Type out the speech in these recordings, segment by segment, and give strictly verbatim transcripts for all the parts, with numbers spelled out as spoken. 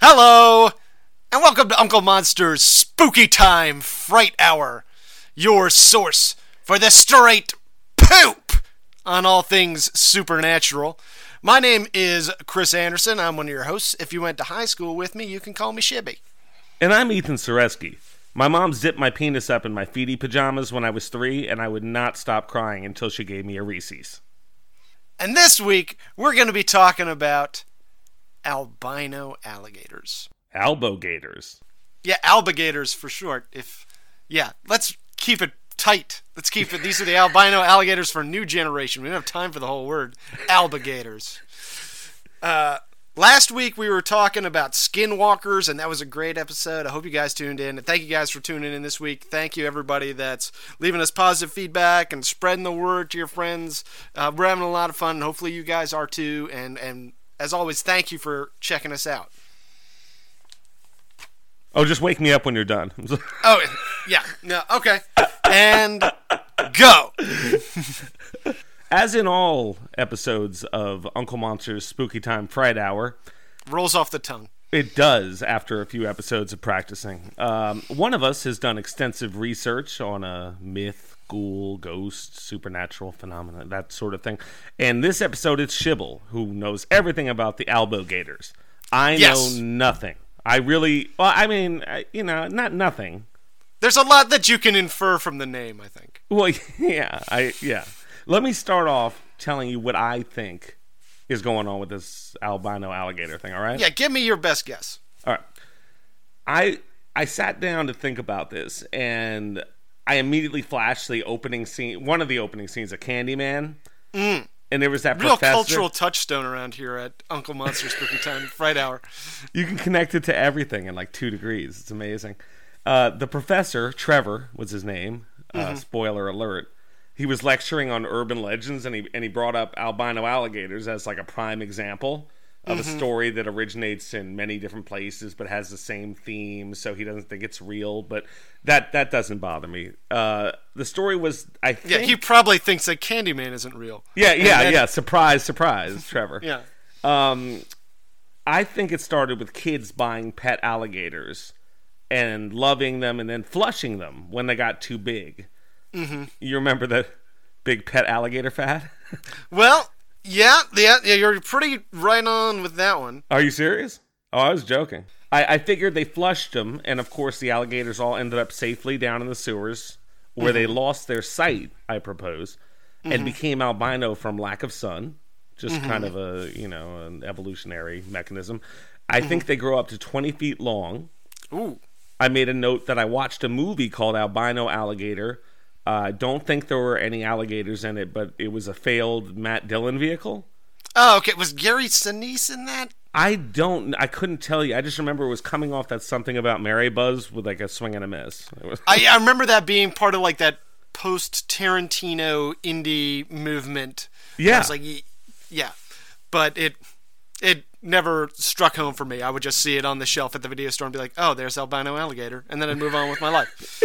Hello, and welcome to Uncle Monster's Spooky Time Fright Hour, your source for the straight poop on all things supernatural. My name is Chris Anderson. I'm one of your hosts. If you went to high school with me, you can call me Shibby. And I'm Ethan Sareski. My mom zipped my penis up in my feety pajamas when I was three, and I would not stop crying until she gave me a Reese's. And this week, we're going to be talking about albino alligators. Albogators. Yeah, albogators for short. If yeah, let's keep it tight. Let's keep it. These are the albino alligators for new generation. We don't have time for the whole word. Albogators. Uh... Last week we were talking about skinwalkers, and that was a great episode. I hope you guys tuned in, and thank you guys for tuning in this week. Thank you, everybody, that's leaving us positive feedback and spreading the word to your friends. Uh, we're having a lot of fun, and hopefully you guys are too. And, and as always, thank you for checking us out. Oh, just wake me up when you're done. Oh, yeah. No, okay. And go. As in all episodes of Uncle Monster's Spooky Time Fright Hour... Rolls off the tongue. It does, after a few episodes of practicing. Um, one of us has done extensive research on a myth, ghoul, ghost, supernatural phenomena, that sort of thing. And this episode, it's Shibble, who knows everything about the albogators. I yes. know nothing. I really... Well, I mean, you know, not nothing. There's a lot that you can infer from the name, I think. Well, yeah, I yeah. Let me start off telling you what I think is going on with this albino alligator thing, all right? Yeah, give me your best guess. All right. I I sat down to think about this, and I immediately flashed the opening scene, one of the opening scenes of Candyman. Mm. And there was that Real professor. Real cultural touchstone around here at Uncle Monster's Spooky Time Fright Hour. You can connect it to everything in like two degrees. It's amazing. Uh, the professor, Trevor was his name. Uh, mm-hmm. Spoiler alert. He was lecturing on urban legends, and he and he brought up albino alligators as like a prime example of mm-hmm. a story that originates in many different places but has the same theme, so he doesn't think it's real. But that that doesn't bother me. Uh, the story was, I think... Yeah, he probably thinks that Candyman isn't real. Yeah, yeah, then... yeah. Surprise, surprise, Trevor. yeah. Um, I think it started with kids buying pet alligators and loving them and then flushing them when they got too big. Mm-hmm. You remember the big pet alligator fad? Well, yeah, yeah, yeah, you're pretty right on with that one. Are you serious? Oh, I was joking. I, I figured they flushed them, and of course the alligators all ended up safely down in the sewers, where mm-hmm. they lost their sight, I propose, mm-hmm. and became albino from lack of sun. Just mm-hmm. kind of a, you know, an evolutionary mechanism. I mm-hmm. think they grow up to twenty feet long. Ooh. I made a note that I watched a movie called Albino Alligator. I uh, don't think there were any alligators in it, but it was a failed Matt Dillon vehicle. Oh, okay. Was Gary Sinise in that? I don't... I couldn't tell you. I just remember it was coming off that Something About Mary buzz with like a swing and a miss. Was... I, I remember that being part of like that post-Tarantino indie movement. Yeah. I was like, yeah. But it it never struck home for me. I would just see it on the shelf at the video store and be like, oh, there's albino alligator. And then I'd move on with my life.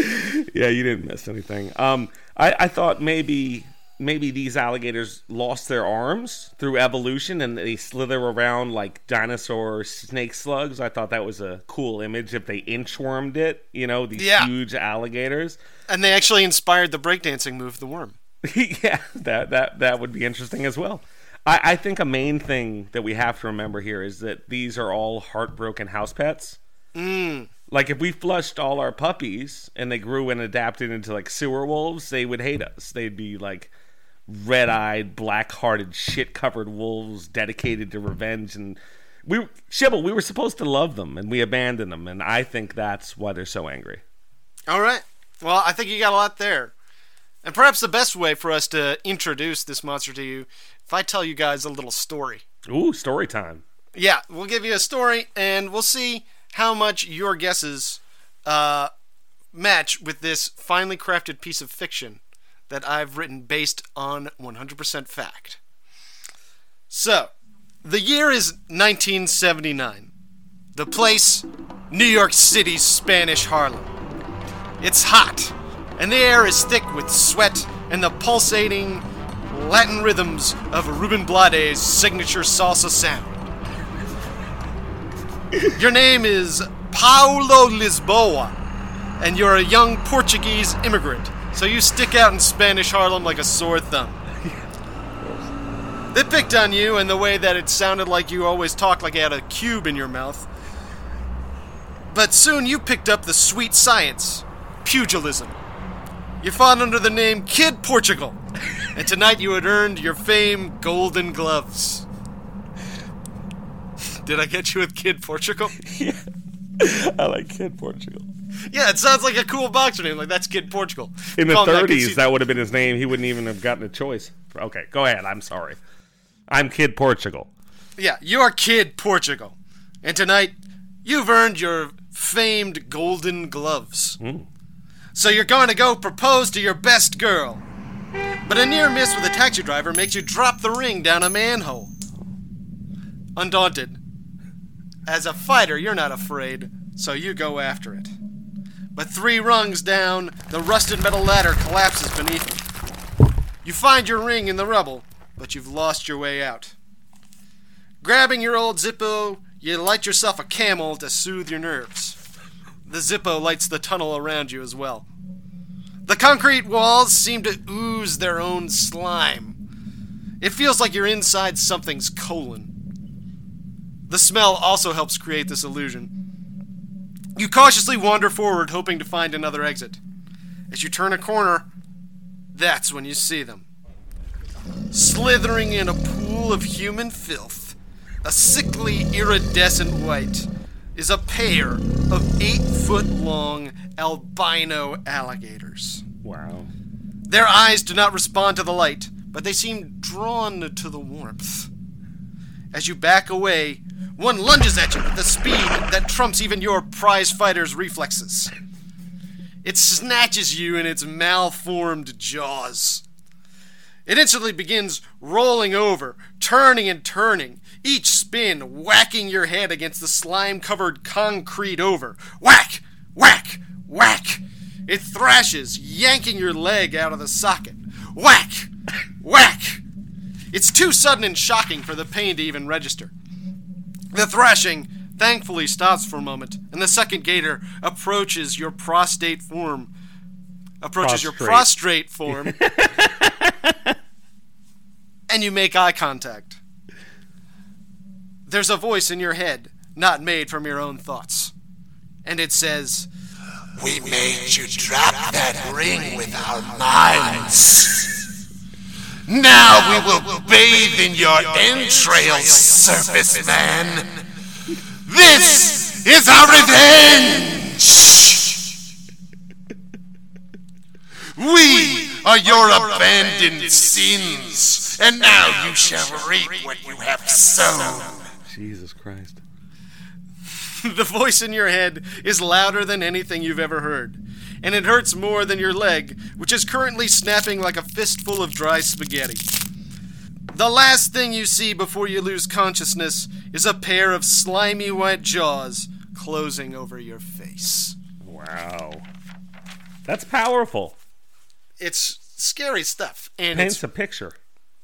Yeah, you didn't miss anything. Um, I, I thought maybe maybe these alligators lost their arms through evolution and they slither around like dinosaur snake slugs. I thought that was a cool image if they inchwormed it, you know, these yeah. huge alligators. And they actually inspired the breakdancing move, the worm. yeah, that, that, that would be interesting as well. I, I think a main thing that we have to remember here is that these are all heartbroken house pets. Mm. Like, if we flushed all our puppies and they grew and adapted into, like, sewer wolves, they would hate us. They'd be, like, red-eyed, black-hearted, shit-covered wolves dedicated to revenge. And we, Shibble, we were supposed to love them, and we abandoned them. And I think that's why they're so angry. All right. Well, I think you got a lot there. And perhaps the best way for us to introduce this monster to you, if I tell you guys a little story. Ooh, story time. Yeah, we'll give you a story, and we'll see how much your guesses uh, match with this finely crafted piece of fiction that I've written based on one hundred percent fact. So, the year is nineteen seventy-nine. The place, New York City's Spanish Harlem. It's hot, and the air is thick with sweat and the pulsating Latin rhythms of Rubén Blades' signature salsa sound. Your name is Paulo Lisboa, and you're a young Portuguese immigrant, so you stick out in Spanish Harlem like a sore thumb. They picked on you in the way that it sounded like you always talked like you had a cube in your mouth. But soon you picked up the sweet science, pugilism. You fought under the name Kid Portugal, and tonight you had earned your fame Golden Gloves. Did I get you with Kid Portugal? Yeah. I like Kid Portugal. Yeah, it sounds like a cool boxer name. Like, that's Kid Portugal. In the thirties, that would have been his name. He wouldn't even have gotten a choice. Okay, go ahead. I'm sorry. I'm Kid Portugal. Yeah, you're Kid Portugal. And tonight, you've earned your famed Golden Gloves. Mm. So you're going to go propose to your best girl. But a near miss with a taxi driver makes you drop the ring down a manhole. Undaunted. As a fighter, you're not afraid, so you go after it. But three rungs down, the rusted metal ladder collapses beneath you. You find your ring in the rubble, but you've lost your way out. Grabbing your old Zippo, you light yourself a Camel to soothe your nerves. The Zippo lights the tunnel around you as well. The concrete walls seem to ooze their own slime. It feels like you're inside something's colon. The smell also helps create this illusion. You cautiously wander forward, hoping to find another exit. As you turn a corner, that's when you see them. Slithering in a pool of human filth, a sickly iridescent white, is a pair of eight-foot-long albino alligators. Wow. Their eyes do not respond to the light, but they seem drawn to the warmth. As you back away, one lunges at you with a speed that trumps even your prize fighter's reflexes. It snatches you in its malformed jaws. It instantly begins rolling over, turning and turning, each spin whacking your head against the slime-covered concrete over. Whack! Whack! Whack! It thrashes, yanking your leg out of the socket. Whack! Whack! It's too sudden and shocking for the pain to even register. The thrashing thankfully stops for a moment, and the second gator approaches your prostate form. Approaches prostrate. your prostrate form, and you make eye contact. There's a voice in your head, not made from your own thoughts, and it says, "We made you drop that ring with our minds. Now we will bathe in your entrails, surface man. This is our revenge. We are your abandoned sins, and now you shall reap what you have sown." Jesus Christ. The voice in your head is louder than anything you've ever heard, and it hurts more than your leg, which is currently snapping like a fistful of dry spaghetti. The last thing you see before you lose consciousness is a pair of slimy white jaws closing over your face. Wow. That's powerful. It's scary stuff. And Paints it's a picture.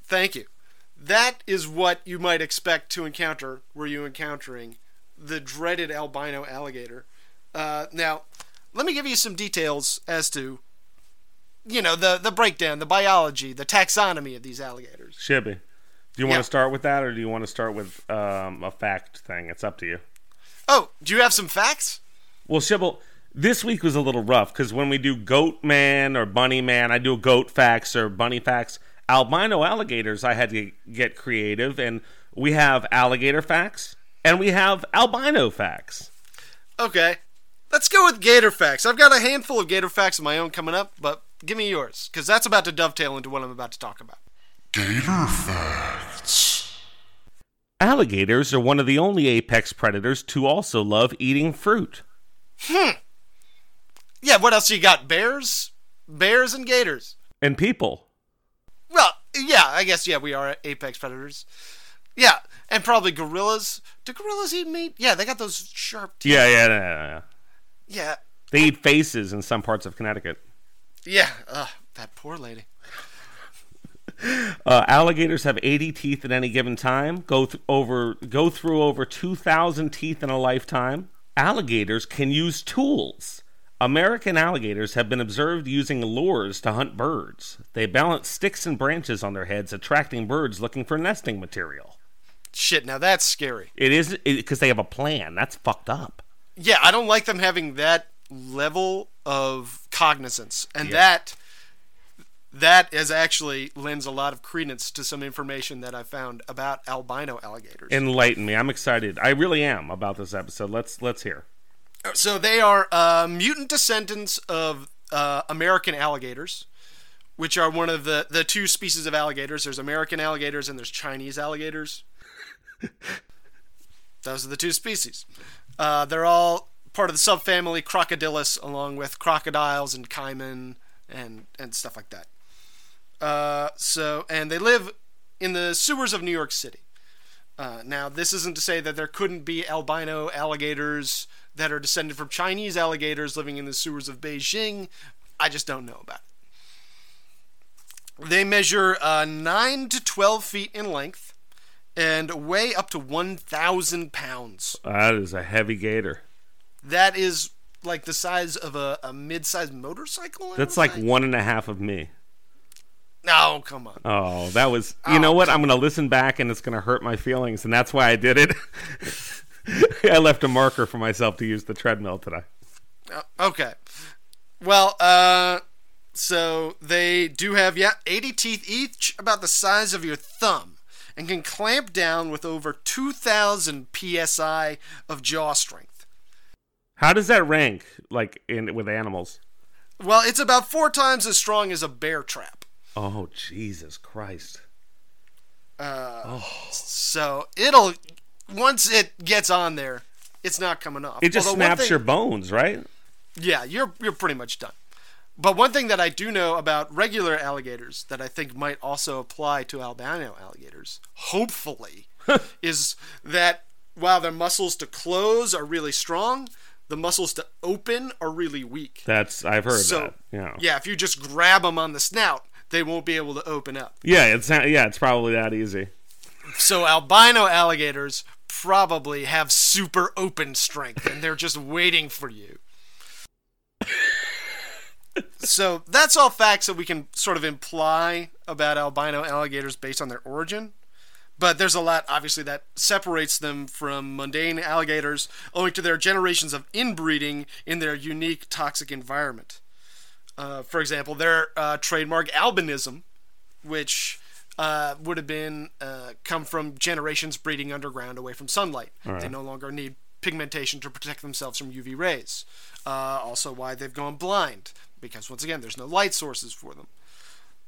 Thank you. That is what you might expect to encounter were you encountering the dreaded albino alligator. Uh, now... Let me give you some details as to, you know, the, the breakdown, the biology, the taxonomy of these alligators. Shibby, do you want yeah. to start with that, or do you want to start with um, a fact thing? It's up to you. Oh, do you have some facts? Well, Shibble, this week was a little rough, because when we do Goat Man or Bunny Man, I do Goat Facts or Bunny Facts. Albino alligators, I had to get creative, and we have alligator facts, and we have albino facts. Okay. Let's go with gator facts. I've got a handful of gator facts of my own coming up, but give me yours, because that's about to dovetail into what I'm about to talk about. Gator facts. Alligators are one of the only apex predators to also love eating fruit. Hmm. Yeah, what else you got? Bears? Bears and gators. And people. Well, yeah, I guess, yeah, we are apex predators. Yeah, and probably gorillas. Do gorillas eat meat? Yeah, they got those sharp teeth. Yeah, yeah, yeah, yeah. yeah. Yeah. They eat faces in some parts of Connecticut. Yeah. Ugh, that poor lady. Uh, alligators have eighty teeth at any given time. Go th- over, go through over two thousand teeth in a lifetime. Alligators can use tools. American alligators have been observed using lures to hunt birds. They balance sticks and branches on their heads, attracting birds looking for nesting material. Shit, now that's scary. It is, because they have a plan. That's fucked up. Yeah, I don't like them having that level of cognizance. And yeah. that that is actually lends a lot of credence to some information that I found about albino alligators. Enlighten me. I'm excited. I really am about this episode. Let's let's hear. So they are uh, mutant descendants of uh, American alligators, which are one of the, the two species of alligators. There's American alligators and there's Chinese alligators. Those are the two species. Uh, they're all part of the subfamily Crocodylus, along with crocodiles and caiman and and stuff like that. Uh, so and they live in the sewers of New York City. Uh, now this isn't to say that there couldn't be albino alligators that are descended from Chinese alligators living in the sewers of Beijing. I just don't know about it. They measure uh, nine to twelve feet in length and weigh up to one thousand pounds. That is a heavy gator. That is like the size of a, a mid-sized motorcycle? That's like one and a half of me. No, come on. Oh, that was... You oh, know what? I'm going to listen back and it's going to hurt my feelings. And that's why I did it. I left a marker for myself to use the treadmill today. Uh, okay. Well, uh... so they do have, yeah, eighty teeth each, about the size of your thumb, and can clamp down with over two thousand P S I of jaw strength. How does that rank, like, in with animals? Well, it's about four times as strong as a bear trap. Oh, Jesus Christ. Uh, oh. So, it'll, once it gets on there, it's not coming off. It just Although snaps thing, your bones, right? Yeah, you're you're pretty much done. But one thing that I do know about regular alligators that I think might also apply to albino alligators, hopefully, is that while their muscles to close are really strong, the muscles to open are really weak. That's I've heard so, that. Yeah. yeah, if you just grab them on the snout, they won't be able to open up. Yeah, it's not, yeah, it's probably that easy. So albino alligators probably have super open strength, and they're just waiting for you. So that's all facts that we can sort of imply about albino alligators based on their origin. But there's a lot, obviously, that separates them from mundane alligators owing to their generations of inbreeding in their unique toxic environment. Uh, for example, their uh, trademark albinism, which uh, would have been uh, come from generations breeding underground away from sunlight. Right. They no longer need pigmentation to protect themselves from U V rays. Uh, also why they've gone blind. Because, once again, there's no light sources for them.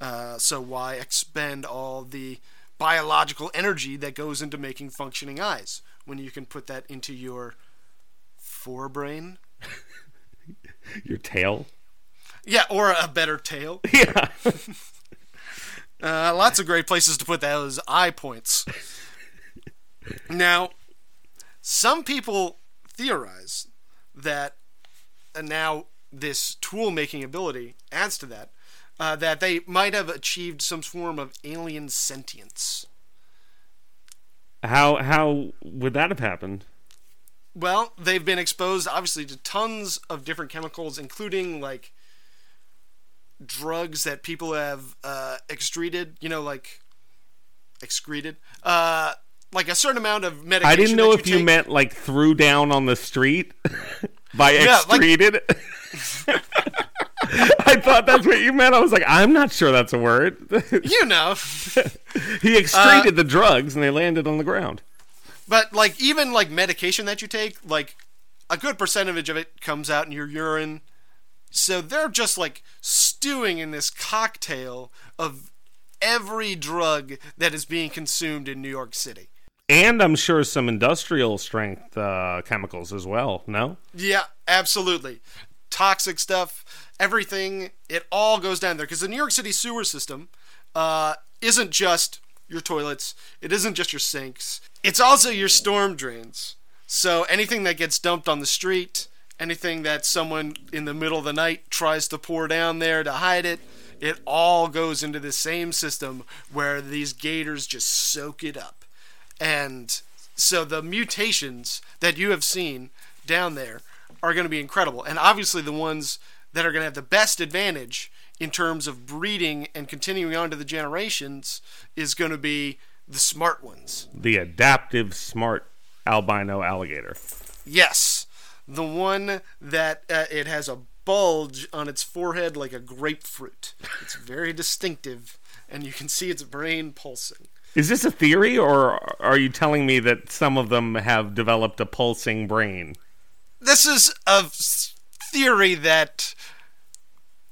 Uh, so why expend all the biological energy that goes into making functioning eyes when you can put that into your forebrain? Your tail? Yeah, or a better tail. Yeah. uh, lots of great places to put those eye points. Now, some people theorize that uh, now... this tool-making ability adds to that, uh, that they might have achieved some form of alien sentience. How how would that have happened? Well, they've been exposed, obviously, to tons of different chemicals, including, like, drugs that people have uh, excreted, you know, like, excreted, uh, like a certain amount of medication. I didn't know if you, you meant, like, threw down on the street by excreted. Yeah, like- I thought that's what you meant. I was like, I'm not sure that's a word. You know. He excreted uh, the drugs and they landed on the ground. But like even like medication that you take, like a good percentage of it comes out in your urine. So they're just like stewing in this cocktail of every drug that is being consumed in New York City. And I'm sure some industrial strength uh, chemicals as well, no? Yeah, absolutely. Toxic stuff, everything, it all goes down there. Because the New York City sewer system uh, isn't just your toilets. It isn't just your sinks. It's also your storm drains. So anything that gets dumped on the street, anything that someone in the middle of the night tries to pour down there to hide it, it all goes into the same system where these gators just soak it up. And so the mutations that you have seen down there are going to be incredible. And obviously the ones that are going to have the best advantage in terms of breeding and continuing on to the generations is going to be the smart ones. The adaptive, smart albino alligator. Yes. The one that uh, it has a bulge on its forehead like a grapefruit. It's very distinctive, and you can see its brain pulsing. Is this a theory, or are you telling me that some of them have developed a pulsing brain? This is a theory that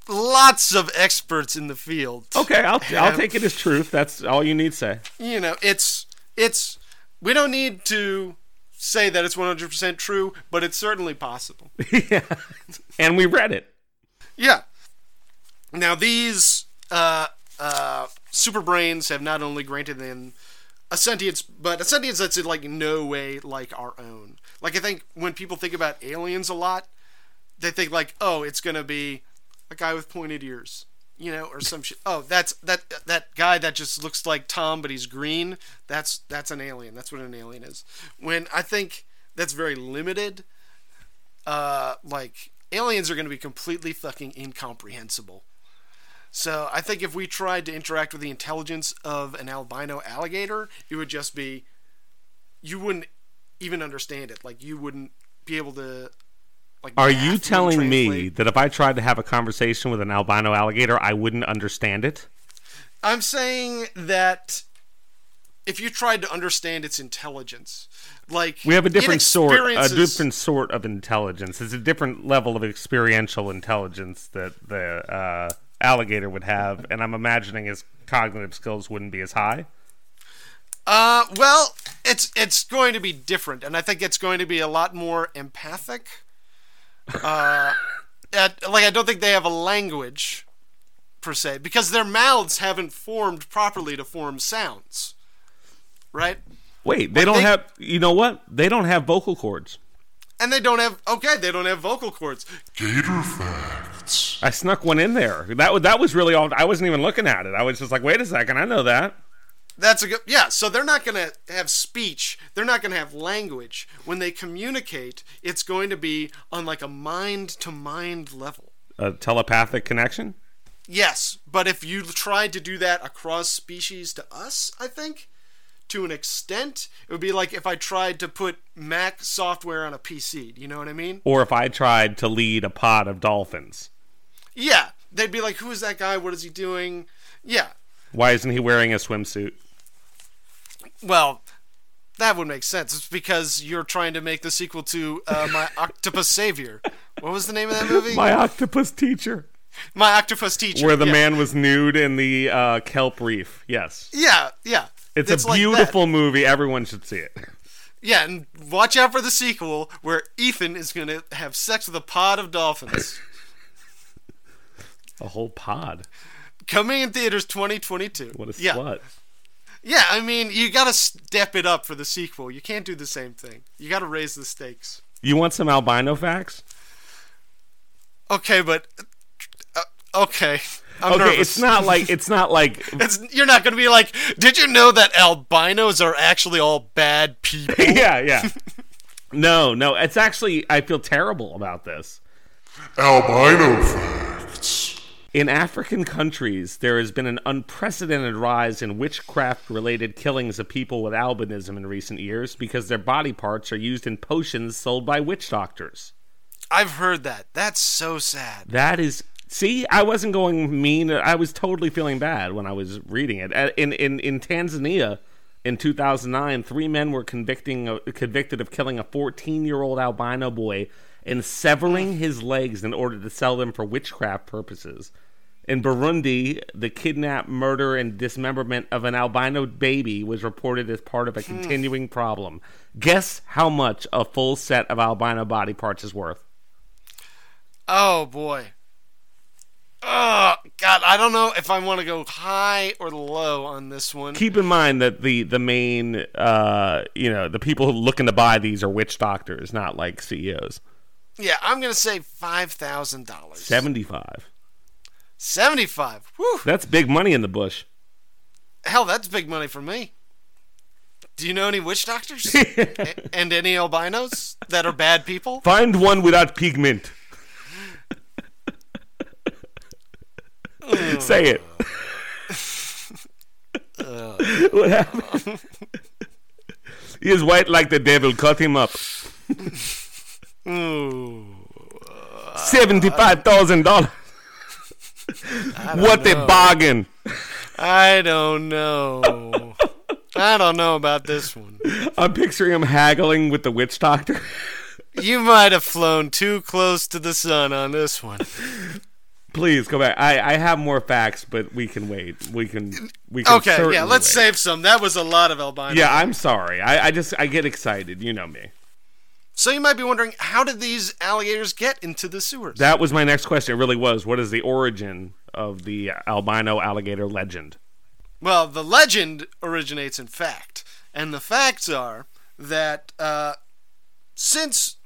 lots of experts in the field. Okay, I'll have, I'll take it as truth. That's all you need to say. You know, it's it's we don't need to say that it's one hundred percent true, but it's certainly possible. Yeah. And we read it. Yeah. Now these uh uh super brains have not only granted them a sentience, but a sentience that's in like no way like our own. Like, I think when people think about aliens a lot, they think like, oh, it's gonna be a guy with pointed ears, you know, or some shit. Oh, that's that that guy that just looks like Tom, but he's green. That's that's an alien. That's what an alien is. When I think that's very limited. Uh, like aliens are going to be completely fucking incomprehensible. So I think if we tried to interact with the intelligence of an albino alligator, it would just be, you wouldn't even understand it. Like, you wouldn't be able to. Like, are you telling me that if I tried to have a conversation with an albino alligator, I wouldn't understand it? I'm saying that if you tried to understand its intelligence, like, we have a different sort, a different sort of intelligence. It's a different level of experiential intelligence that the uh, alligator would have, and I'm imagining his cognitive skills wouldn't be as high. Uh, well, it's it's going to be different, and I think it's going to be a lot more empathic. uh, at, like I don't think they have a language per se, because their mouths haven't formed properly to form sounds, right? Wait, they like don't they, have. You know what? They don't have vocal cords, and they don't have. Okay, they don't have vocal cords. Gator facts. I snuck one in there. That was that was really all. I wasn't even looking at it. I was just like, wait a second, I know that. That's a good. Yeah, so they're not going to have speech. They're not going to have language. When they communicate, it's going to be on like a mind-to-mind level. A telepathic connection? Yes, but if you tried to do that across species to us, I think, to an extent, it would be like if I tried to put Mac software on a P C. You know what I mean? Or if I tried to lead a pod of dolphins. Yeah, they'd be like, who is that guy? What is he doing? Yeah. Why isn't he wearing a swimsuit? Well, that would make sense. It's because you're trying to make the sequel to uh, My Octopus Savior. What was the name of that movie? My Octopus Teacher. My Octopus Teacher. Where the yeah. man was nude in the uh, kelp reef. Yes. Yeah, yeah. It's, it's a like beautiful that. movie. Everyone should see it. Yeah, and watch out for the sequel where Ethan is going to have sex with a pod of dolphins. A whole pod. Coming in theaters twenty twenty-two. What a yeah. slut. Yeah, I mean, you got to step it up for the sequel. You can't do the same thing. You got to raise the stakes. You want some albino facts? Okay, but uh, okay. I'm okay, nervous. it's not like it's not like it's, you're not going to be like, "Did you know that albinos are actually all bad people?" Yeah, yeah. No, no, it's actually I feel terrible about this. Albino facts. In African countries, there has been an unprecedented rise in witchcraft-related killings of people with albinism in recent years because their body parts are used in potions sold by witch doctors. I've heard that. That's so sad. That is... See, I wasn't going mean. I was totally feeling bad when I was reading it. In in, in Tanzania, in two thousand nine, three men were convicting, convicted of killing a fourteen-year-old albino boy and severing his legs in order to sell them for witchcraft purposes. In Burundi, the kidnap, murder, and dismemberment of an albino baby was reported as part of a continuing problem. Guess how much a full set of albino body parts is worth? Oh, boy. Oh, God, I don't know if I want to go high or low on this one. Keep in mind that the, the main, uh, you know, the people looking to buy these are witch doctors, not like C E Os. Yeah, I'm going to say five thousand dollars. seventy-five seventy-five. Whew. That's big money in the bush. Hell, that's big money for me. Do you know any witch doctors? A- and any albinos that are bad people? Find one without pigment. uh, Say it. Uh, what happened? He is white like the devil. Cut him up. Ooh, uh, seventy-five thousand dollars. What know. A bargain. I don't know. I don't know about this one. I'm picturing him haggling with the witch doctor. You might have flown too close to the sun on this one. Please go back. I, I have more facts, but we can wait. We can we can Okay, yeah, let's wait. Save some. That was a lot of albino. Yeah, I'm sorry. I, I just I get excited. You know me. So you might be wondering, how did these alligators get into the sewers? That was my next question. It really was. What is the origin of the albino alligator legend? Well, the legend originates in fact. And the facts are that uh, since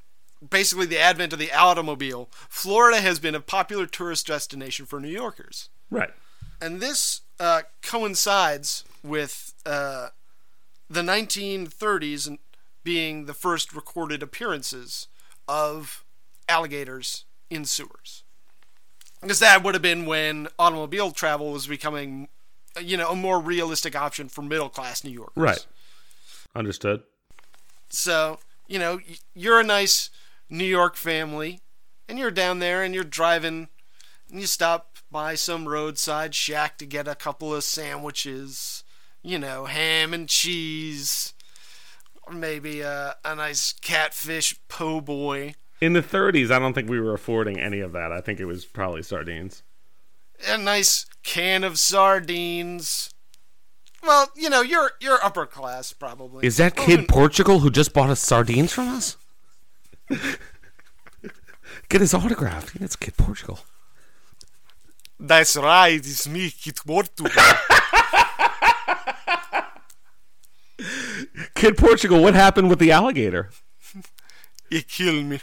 basically the advent of the automobile, Florida has been a popular tourist destination for New Yorkers. Right. And this uh, coincides with uh, the nineteen thirties and being the first recorded appearances of alligators in sewers. Because that would have been when automobile travel was becoming, you know, a more realistic option for middle-class New Yorkers. Right. Understood. So, you know, you're a nice New York family, and you're down there, and you're driving, and you stop by some roadside shack to get a couple of sandwiches, you know, ham and cheese, or maybe a, a nice catfish po' boy. In the thirties, I don't think we were affording any of that. I think it was probably sardines. A nice can of sardines. Well, you know, you're you're upper class, probably. Is that Kid Portugal who just bought us sardines from us? Get his autograph. That's Kid Portugal. That's right. It's me, Kid Portugal. Kid Portugal, what happened with the alligator? He killed me.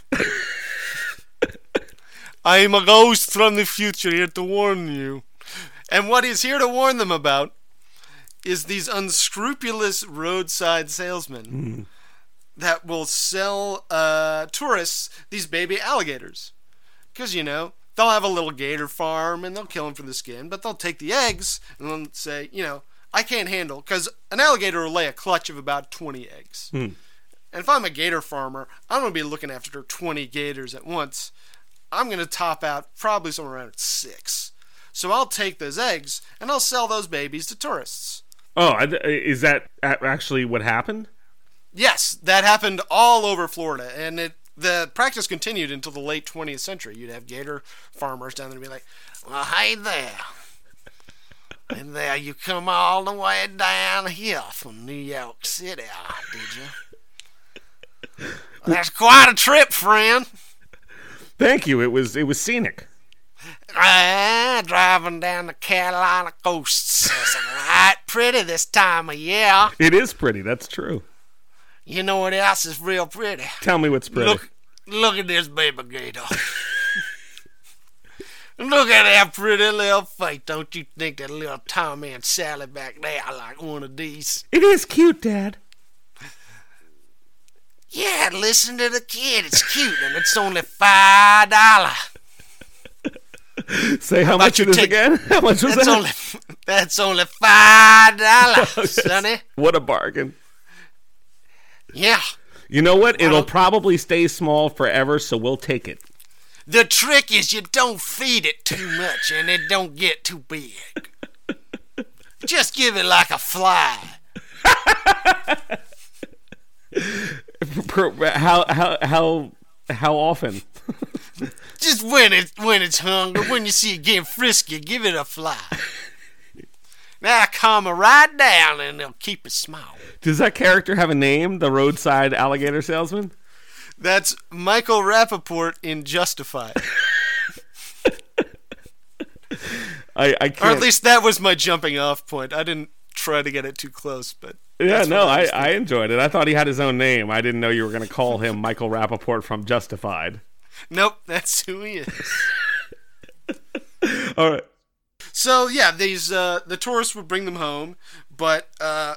I am a ghost from the future here to warn you. And what he's here to warn them about is these unscrupulous roadside salesmen mm. that will sell uh, tourists these baby alligators. Because, you know, they'll have a little gator farm and they'll kill them for the skin, but they'll take the eggs and they'll say, you know, I can't handle, because an alligator will lay a clutch of about twenty eggs. Mm. And if I'm a gator farmer, I'm going to be looking after twenty gators at once. I'm going to top out probably somewhere around six. So I'll take those eggs, and I'll sell those babies to tourists. Oh, is that actually what happened? Yes, that happened all over Florida, and it the practice continued until the late twentieth century. You'd have gator farmers down there and be like, well, hey there. And there you come all the way down here from New York City, did you? Well, that's quite a trip, friend. Thank you. It was it was scenic. Ah, driving down the Carolina coasts. It's right pretty this time of year. It is pretty. That's true. You know what else is real pretty? Tell me what's pretty. Look, look at this baby gator. Look at that pretty little face. Don't you think that little Tommy and Sally back there are like one of these? It is cute, Dad. Yeah, listen to the kid. It's cute, and it's only five dollars. Say how, how much it is take, again? How much was that's that? Only, that's only five dollars, oh, sonny. What a bargain! Yeah. You know what? It'll probably stay small forever, so we'll take it. The trick is you don't feed it too much and it don't get too big. Just give it like a fly. How how how how often? Just when it when it's hungry, when you see it getting frisky, give it a fly. Now come right down and they'll keep it small. Does that character have a name? The roadside alligator salesman? That's Michael Rappaport in Justified. I, I can't. Or at least that was my jumping off point. I didn't try to get it too close, but yeah, no, I, I, I enjoyed it. I thought he had his own name. I didn't know you were going to call him Michael Rappaport from Justified. Nope, that's who he is. All right. So yeah, these uh, the tourists would bring them home, but uh,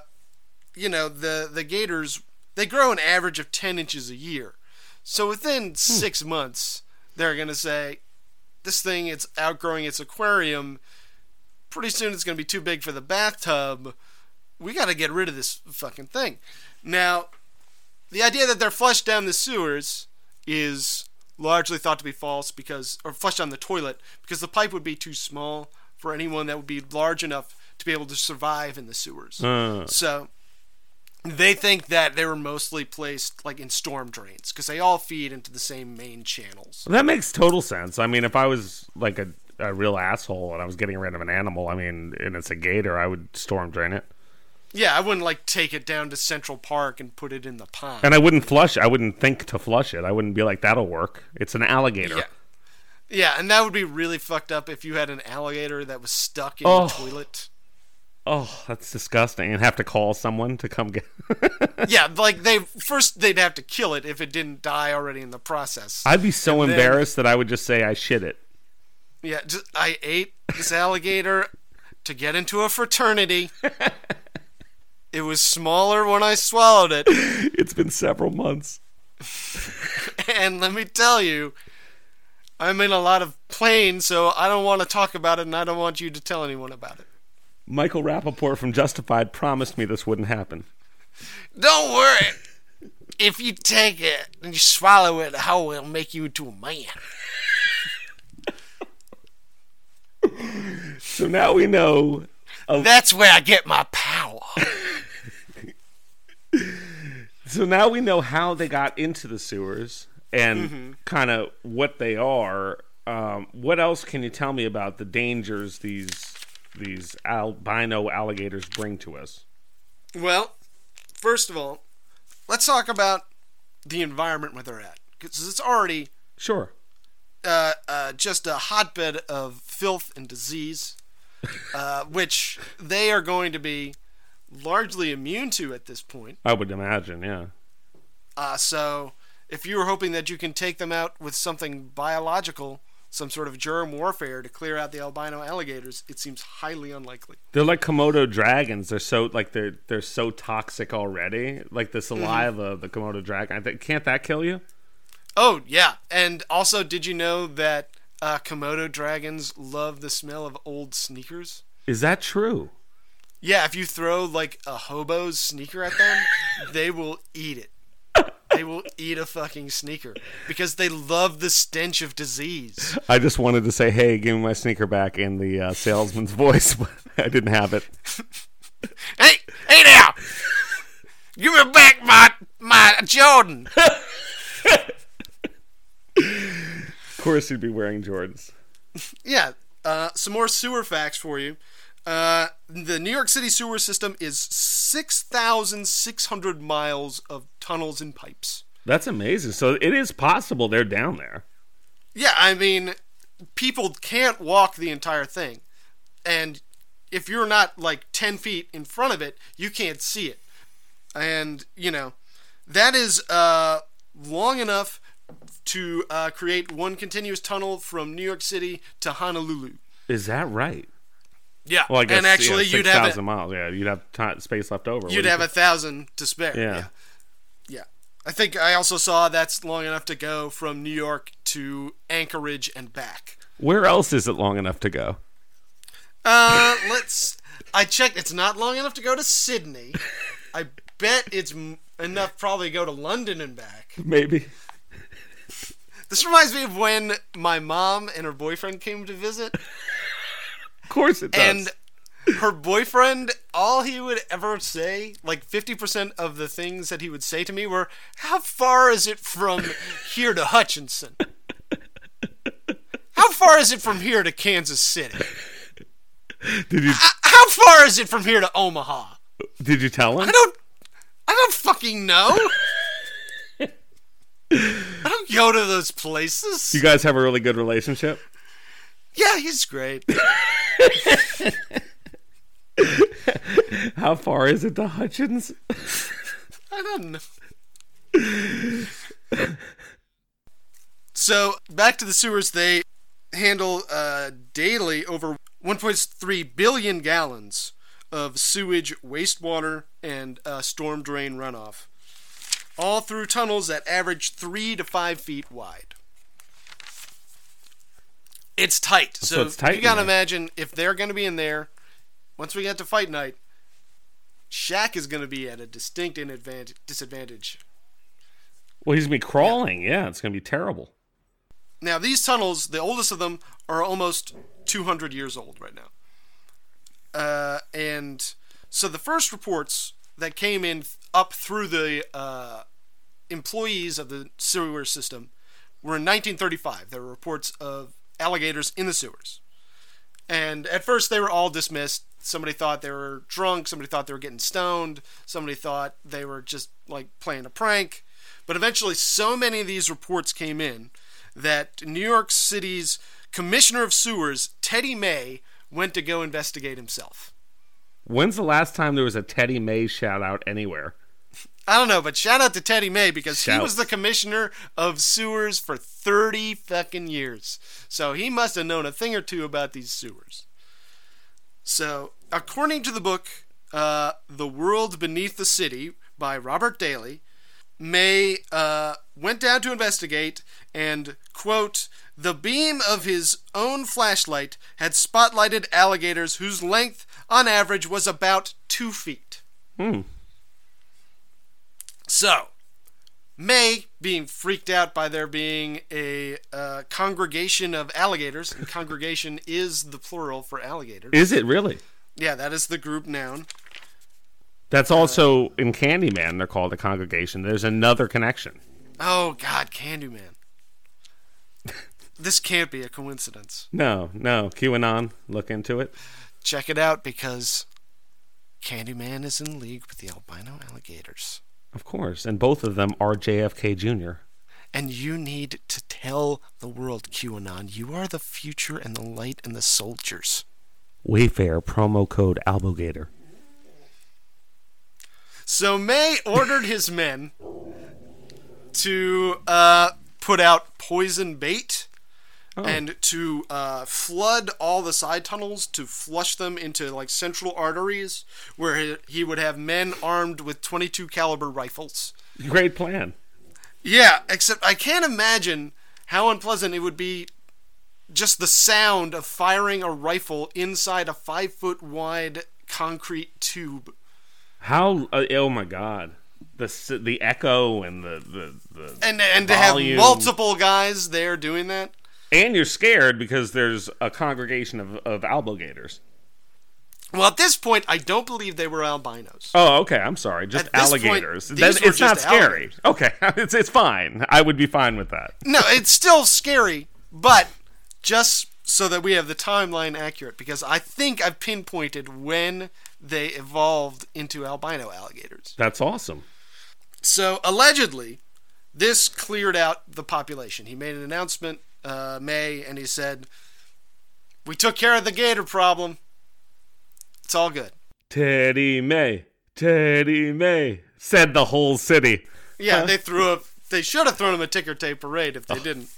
you know the the gators, they grow an average of ten inches a year. So within hmm. six months, they're gonna say, this thing, it's outgrowing its aquarium. Pretty soon, it's gonna be too big for the bathtub. We gotta get rid of this fucking thing. Now, the idea that they're flushed down the sewers is largely thought to be false because, or flushed down the toilet, because the pipe would be too small for anyone that would be large enough to be able to survive in the sewers. Uh. So they think that they were mostly placed like in storm drains because they all feed into the same main channels. Well, that makes total sense. I mean, if I was like a, a real asshole and I was getting rid of an animal, I mean, and it's a gator, I would storm drain it. Yeah, I wouldn't like take it down to Central Park and put it in the pond. And I wouldn't flush it. I wouldn't think to flush it. I wouldn't be like, that'll work. It's an alligator. Yeah. Yeah, and that would be really fucked up if you had an alligator that was stuck in oh. the toilet. Oh, that's disgusting. And have to call someone to come get Yeah, like they first they'd have to kill it if it didn't die already in the process. I'd be so and embarrassed then, that I would just say I shit it. Yeah, just, I ate this alligator to get into a fraternity. It was smaller when I swallowed it. It's been several months. And let me tell you, I'm in a lot of pain, so I don't want to talk about it, and I don't want you to tell anyone about it. Michael Rappaport from Justified promised me this wouldn't happen. Don't worry. If you take it and you swallow it, I will make you into a man. So now we know. Of- That's where I get my power. So now we know how they got into the sewers. And mm-hmm. kind of what they are. Um, what else can you tell me about the dangers these these albino alligators bring to us? Well, first of all, let's talk about the environment where they're at, because it's already sure uh, uh, just a hotbed of filth and disease, uh, which they are going to be largely immune to at this point. I would imagine, yeah. Uh, so. If you were hoping that you can take them out with something biological, some sort of germ warfare to clear out the albino alligators, it seems highly unlikely. They're like Komodo dragons. They're so like they're they're so toxic already. Like the saliva of mm-hmm. the Komodo dragon. I think, can't that kill you? Oh yeah, and also, did you know that uh, Komodo dragons love the smell of old sneakers? Is that true? Yeah, if you throw like a hobo's sneaker at them, they will eat it. They will eat a fucking sneaker because they love the stench of disease. I just wanted to say, hey, give me my sneaker back in the uh, salesman's voice, but I didn't have it. Hey, hey now! Give me back my, my Jordan! Of course he'd be wearing Jordans. Yeah, uh, some more sewer facts for you. Uh, the New York City sewer system is six thousand six hundred miles of tunnels and pipes. That's amazing. So it is possible they're down there. Yeah, I mean, people can't walk the entire thing. And if you're not like ten feet in front of it, you can't see it. And, you know, that is uh, long enough to uh, create one continuous tunnel from New York City to Honolulu. Is that right? Yeah, well, I guess, and actually yeah, six, you'd have thousand miles. Yeah, you'd have t- space left over. You'd have a thousand to spare. Yeah. yeah, yeah. I think I also saw that's long enough to go from New York to Anchorage and back. Where else is it long enough to go? Uh, let's. I checked. It's not long enough to go to Sydney. I bet it's enough probably to go to London and back. Maybe. This reminds me of when my mom and her boyfriend came to visit. Of course it does. And her boyfriend, all he would ever say, like fifty percent of the things that he would say to me were, how far is it from here to Hutchinson? How far is it from here to Kansas City? Did you? I, how far is it from here to Omaha? Did you tell him? I don't, I don't fucking know. I don't go to those places. You guys have a really good relationship? Yeah, he's great. How far is it to Hutchins? I don't know. So, back to the sewers, they handle uh, daily over one point three billion gallons of sewage, wastewater, and uh, storm drain runoff, all through tunnels that average three to five feet wide. It's tight, so, so it's tight you gotta imagine if they're gonna be in there. Once we get to fight night, Shaq is gonna be at a distinct disadvantage. Well, he's gonna be crawling. Yeah, yeah, it's gonna be terrible. Now, these tunnels, the oldest of them, are almost two hundred years old right now. Uh, and so the first reports that came in th- up through the uh, employees of the sewer system were in nineteen thirty-five. There were reports of alligators in the sewers. And at first they were all dismissed. Somebody thought they were drunk. Somebody thought they were getting stoned. Somebody thought they were just like playing a prank. But eventually so many of these reports came in that New York City's Commissioner of Sewers, Teddy May, went to go investigate himself. When's the last time there was a Teddy May shout out anywhere? I don't know, but shout out to Teddy May, because shout. He was the Commissioner of Sewers for thirty fucking years. So he must have known a thing or two about these sewers. So, according to the book, uh, The World Beneath the City by Robert Daly, May uh, went down to investigate and, quote, the beam of his own flashlight had spotlighted alligators whose length, on average, was about two feet. Hmm. So, May, being freaked out by there being a uh, congregation of alligators, and congregation is the plural for alligators. Is it really? Yeah, that is the group noun. That's also, uh, in Candyman, they're called a congregation. There's another connection. Oh, God, Candyman. This can't be a coincidence. No, no. QAnon, look into it. Check it out, because Candyman is in league with the albino alligators. Of course, and both of them are J F K Junior And you need to tell the world, QAnon, you are the future and the light and the soldiers. Wayfair, promo code Albogator. So May ordered his men to uh, put out poison bait oh. and to uh, flood all the side tunnels, to flush them into like central arteries where he would have men armed with twenty-two caliber rifles. Great plan. Yeah, except I can't imagine how unpleasant it would be just the sound of firing a rifle inside a five foot wide concrete tube. How? Uh, oh my God! The the echo and the the, the and and volume. To have multiple guys there doing that. And you're scared because there's a congregation of of alligators. Well, at this point, I don't believe they were albinos. Oh, okay. I'm sorry. Just alligators. Point, that, it's not scary. Alligators. Okay, it's it's fine. I would be fine with that. No, it's still scary, but just so that we have the timeline accurate, because I think I've pinpointed when they evolved into albino alligators. That's awesome. So, allegedly, this cleared out the population. He made an announcement, uh, May, and he said, we took care of the gator problem. It's all good. Teddy May, Teddy May, said the whole city. Yeah, huh? they threw a, they should have thrown him a ticker tape parade if they oh. didn't.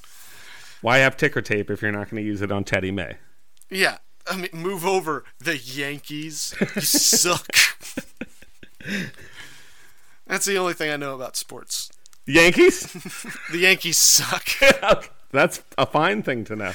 Why have ticker tape if you're not going to use it on Teddy May? Yeah. I mean, move over, the Yankees. You suck. That's the only thing I know about sports. Yankees? The Yankees suck. That's a fine thing to know.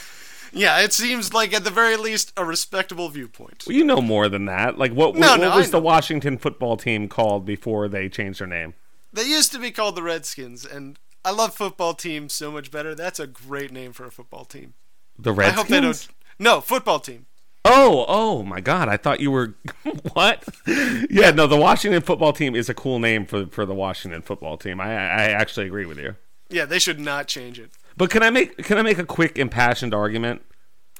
Yeah, it seems like, at the very least, a respectable viewpoint. Well, you know more than that. Like, what, no, what, no, what was the Washington football team called before they changed their name? They used to be called the Redskins, and I love football teams so much better. That's a great name for a football team. The Redskins? I hope they don't... No, football team. Oh, oh my God. I thought you were... What? Yeah, no, the Washington football team is a cool name for, for the Washington football team. I, I actually agree with you. Yeah, they should not change it. But can I make can I make a quick impassioned argument?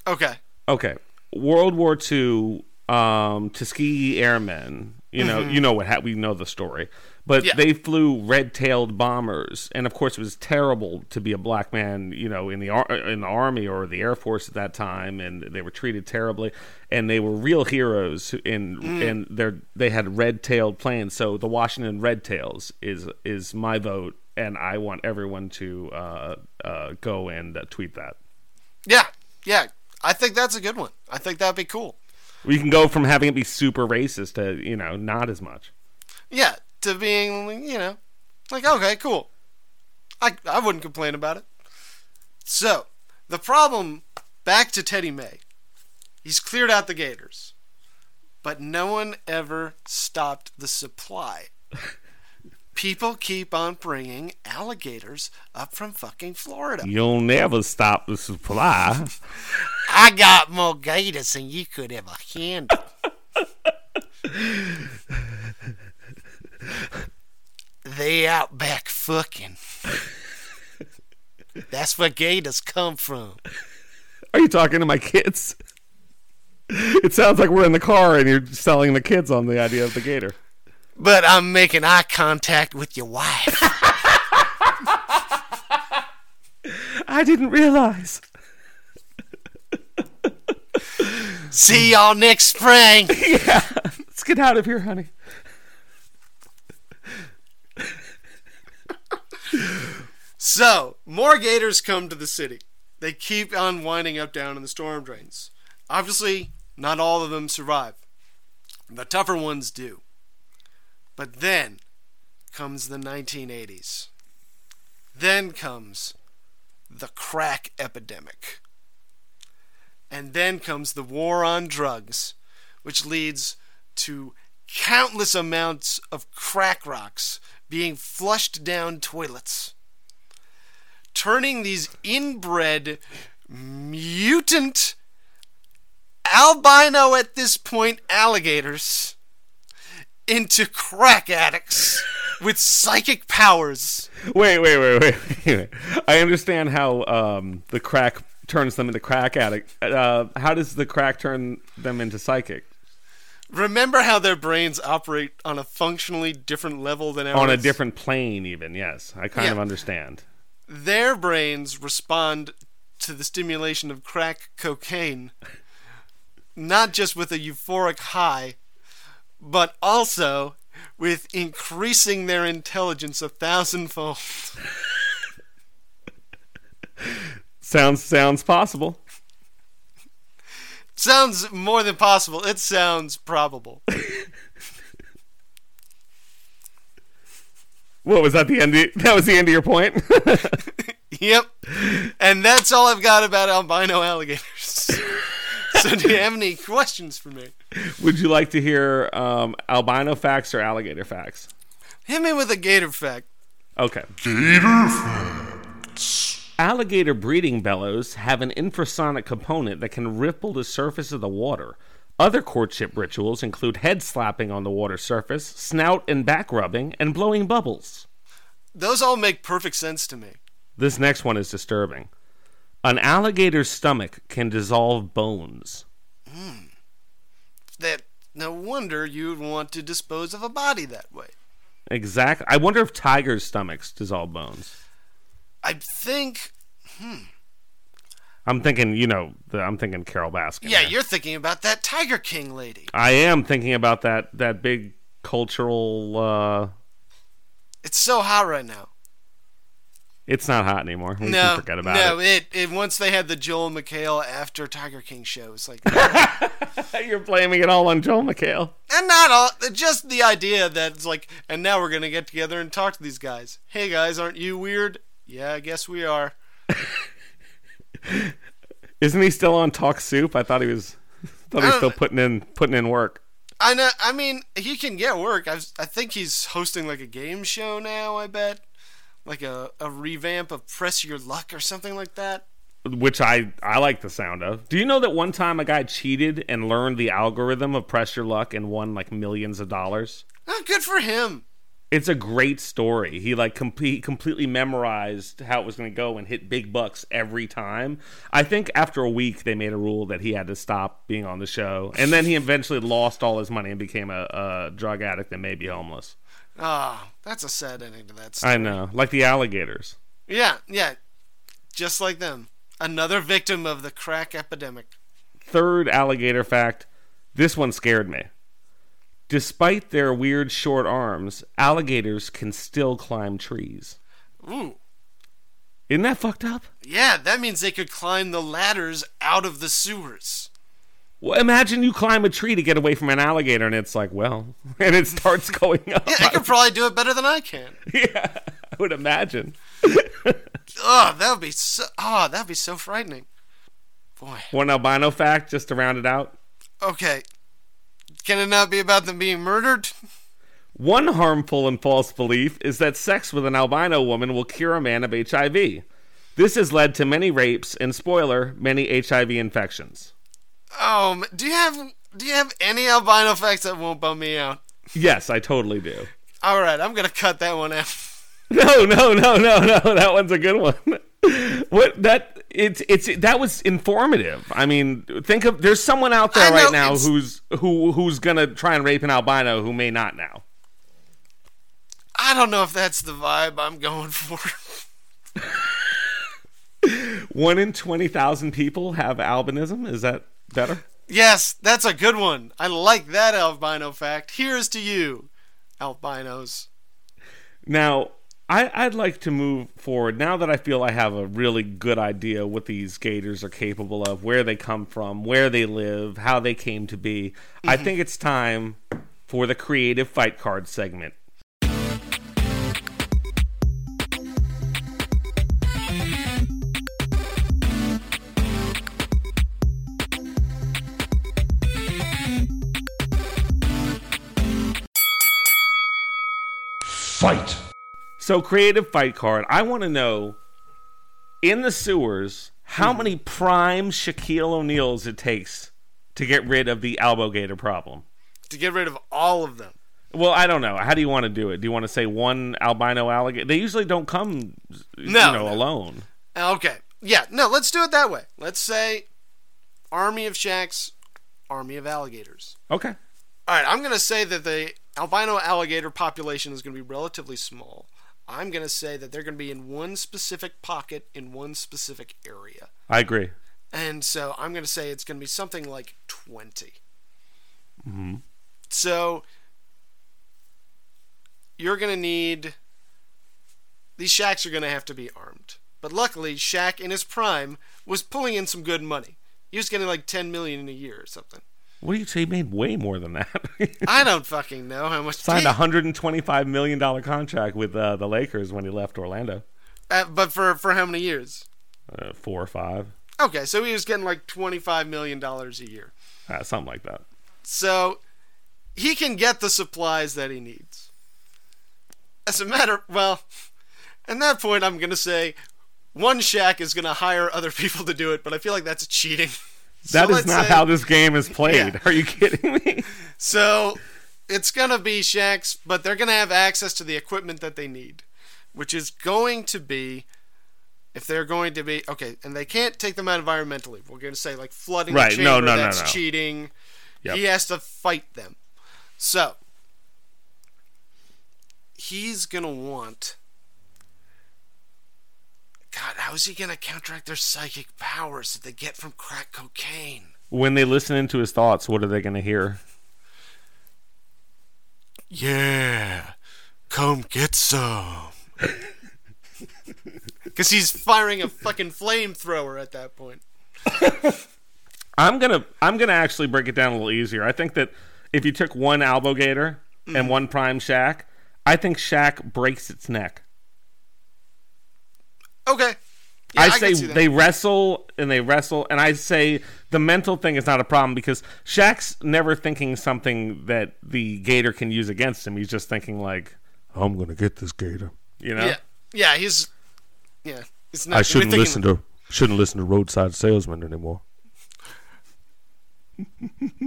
Okay. Okay. World War Two, um, Tuskegee Airmen. You know, mm-hmm. you know what ha- we know the story. But yeah. They flew red-tailed bombers, and of course it was terrible to be a black man, you know, in the ar- in the army or the Air Force at that time, and they were treated terribly, and they were real heroes, and mm. and they they had red-tailed planes. So the Washington Red Tails is is my vote, and I want everyone to uh, uh, go and uh, tweet that. Yeah, yeah, I think that's a good one. I think that'd be cool. We can go from having it be super racist to, you know, not as much. Yeah, to being, you know, like, okay, cool. I I wouldn't complain about it. So, the problem, back to Teddy May. He's cleared out the gators. But no one ever stopped the supply. People keep on bringing alligators up from fucking Florida. You'll never stop the supply. I got more gators than you could ever handle. They out back fucking. That's where gators come from. Are you talking to my kids? It sounds like we're in the car and you're selling the kids on the idea of the gator. But I'm making eye contact with your wife. I didn't realize. See y'all next spring. Yeah. Let's get out of here, honey. So, more gators come to the city. They keep on winding up down in the storm drains. Obviously, not all of them survive. The tougher ones do. But then comes the nineteen eighties. Then comes the crack epidemic. And then comes the war on drugs, which leads to countless amounts of crack rocks being flushed down toilets, turning these inbred, mutant, albino at this point alligators into crack addicts with psychic powers. Wait, wait, wait, wait. wait. I understand how um, the crack turns them into crack addicts. Uh, how does the crack turn them into psychic? Remember how their brains operate on a functionally different level than ours? On a different plane, even, yes. I kind yeah. of understand. Their brains respond to the stimulation of crack cocaine, not just with a euphoric high, but also with increasing their intelligence a thousandfold. sounds sounds possible. Sounds more than possible. It sounds probable. What was that? The end? Of, that was the end of your point. Yep. And that's all I've got about albino alligators. So, do you have any questions for me? Would you like to hear um, albino facts or alligator facts? Hit me with a gator fact. Okay. Gator facts. Alligator breeding bellows have an infrasonic component that can ripple the surface of the water. Other courtship rituals include head slapping on the water surface, snout and back rubbing, and blowing bubbles. Those all make perfect sense to me. This next one is disturbing. An alligator's stomach can dissolve bones. Mm. That no wonder you'd want to dispose of a body that way. Exactly. I wonder if tigers' stomachs dissolve bones. I think. Hmm. I'm thinking, you know, the, I'm thinking Carol Baskin. Yeah, there. You're thinking about that Tiger King lady. I am thinking about that that big cultural. Uh... It's so hot right now. It's not hot anymore. We no, can forget about no, it. No, it, it once they had the Joel McHale after Tiger King show, it's like you're blaming it all on Joel McHale. And not all, just the idea that it's like, and now we're gonna get together and talk to these guys. Hey guys, aren't you weird? Yeah, I guess we are. Isn't he still on Talk Soup? I thought he was. Thought he was still putting in putting in work. I know. I mean, he can get work. I I think he's hosting like a game show now. I bet. Like a, a revamp of Press Your Luck or something like that. Which I, I like the sound of. Do you know that one time a guy cheated and learned the algorithm of Press Your Luck and won like millions of dollars? Oh, good for him. It's a great story. He like com- he completely memorized how it was going to go and hit big bucks every time. I think after a week they made a rule that he had to stop being on the show. And then he eventually lost all his money and became a, a drug addict and maybe homeless. Ah, oh, that's a sad ending to that story. I know, like the alligators. Yeah, yeah, just like them. Another victim of the crack epidemic. Third alligator fact. This one scared me. Despite their weird short arms, alligators can still climb trees. Ooh. Isn't that fucked up? Yeah, that means they could climb the ladders out of the sewers. Well, imagine you climb a tree to get away from an alligator, and it's like, well, and it starts going up. Yeah, I could probably do it better than I can. Yeah, I would imagine. Oh, that would be so, oh, that would be so frightening. Boy. One albino fact, just to round it out. Okay. Can it not be about them being murdered? One harmful and false belief is that sex with an albino woman will cure a man of H I V. This has led to many rapes and, spoiler, many H I V infections. Oh, do you have do you have any albino facts that won't bum me out? Yes, I totally do. All right, I'm gonna cut that one out. No, no, no, no, no. That one's a good one. What that it's it's that was informative. I mean, think of there's someone out there I right know, now it's... who's who who's gonna try and rape an albino who may not now. I don't know if that's the vibe I'm going for. One in twenty thousand people have albinism. Is that better? Yes, that's a good one. I like that albino fact. Here's to you, albinos. Now, I, I'd like to move forward. Now that I feel I have a really good idea what these gators are capable of, where they come from, where they live, how they came to be, mm-hmm. I think it's time for the creative fight card segment. Fight. So, creative fight card. I want to know, in the sewers, how many prime Shaquille O'Neals it takes to get rid of the alligator problem. To get rid of all of them. Well, I don't know. How do you want to do it? Do you want to say one albino alligator? They usually don't come, no, you know, no. alone. Okay. Yeah. No. Let's do it that way. Let's say, army of Shaqs, army of alligators. Okay. All right. I'm gonna say that they. Albino alligator population is going to be relatively small. I'm going to say that they're going to be in one specific pocket in one specific area. I agree. And so I'm going to say it's going to be something like twenty. Mm-hmm. So you're going to need... These Shaqs are going to have to be armed. But luckily, Shaq in his prime was pulling in some good money. He was getting like ten million dollars in a year or something. What do you say? He made way more than that. I don't fucking know how much. Signed a hundred and twenty-five million dollar contract with uh, the Lakers when he left Orlando. Uh, but for for how many years? Uh, four or five. Okay, so he was getting like twenty-five million dollars a year. Uh, something like that. So he can get the supplies that he needs. As a matter, well, at that point, I'm gonna say one Shaq is gonna hire other people to do it, but I feel like that's cheating. That so is not say, how this game is played. Yeah. Are you kidding me? So it's going to be Shaqs, but they're going to have access to the equipment that they need, which is going to be, if they're going to be, okay, and they can't take them out environmentally. We're going to say, like, flooding right. the chamber, no, no, that's no, no. cheating. Yep. He has to fight them. So he's going to want... God, how is he going to counteract their psychic powers that they get from crack cocaine? When they listen into his thoughts, what are they going to hear? Yeah, come get some. Because he's firing a fucking flamethrower at that point. I'm gonna, I'm gonna actually break it down a little easier. I think that if you took one alligator mm. and one prime Shaq, I think Shaq breaks its neck. Okay. Yeah, I, I say they wrestle and they wrestle, and I say the mental thing is not a problem because Shaq's never thinking something that the gator can use against him. He's just thinking like, "I'm going to get this gator," you know? Yeah, yeah. He's yeah. It's not. I shouldn't listen to shouldn't listen to roadside salesmen anymore.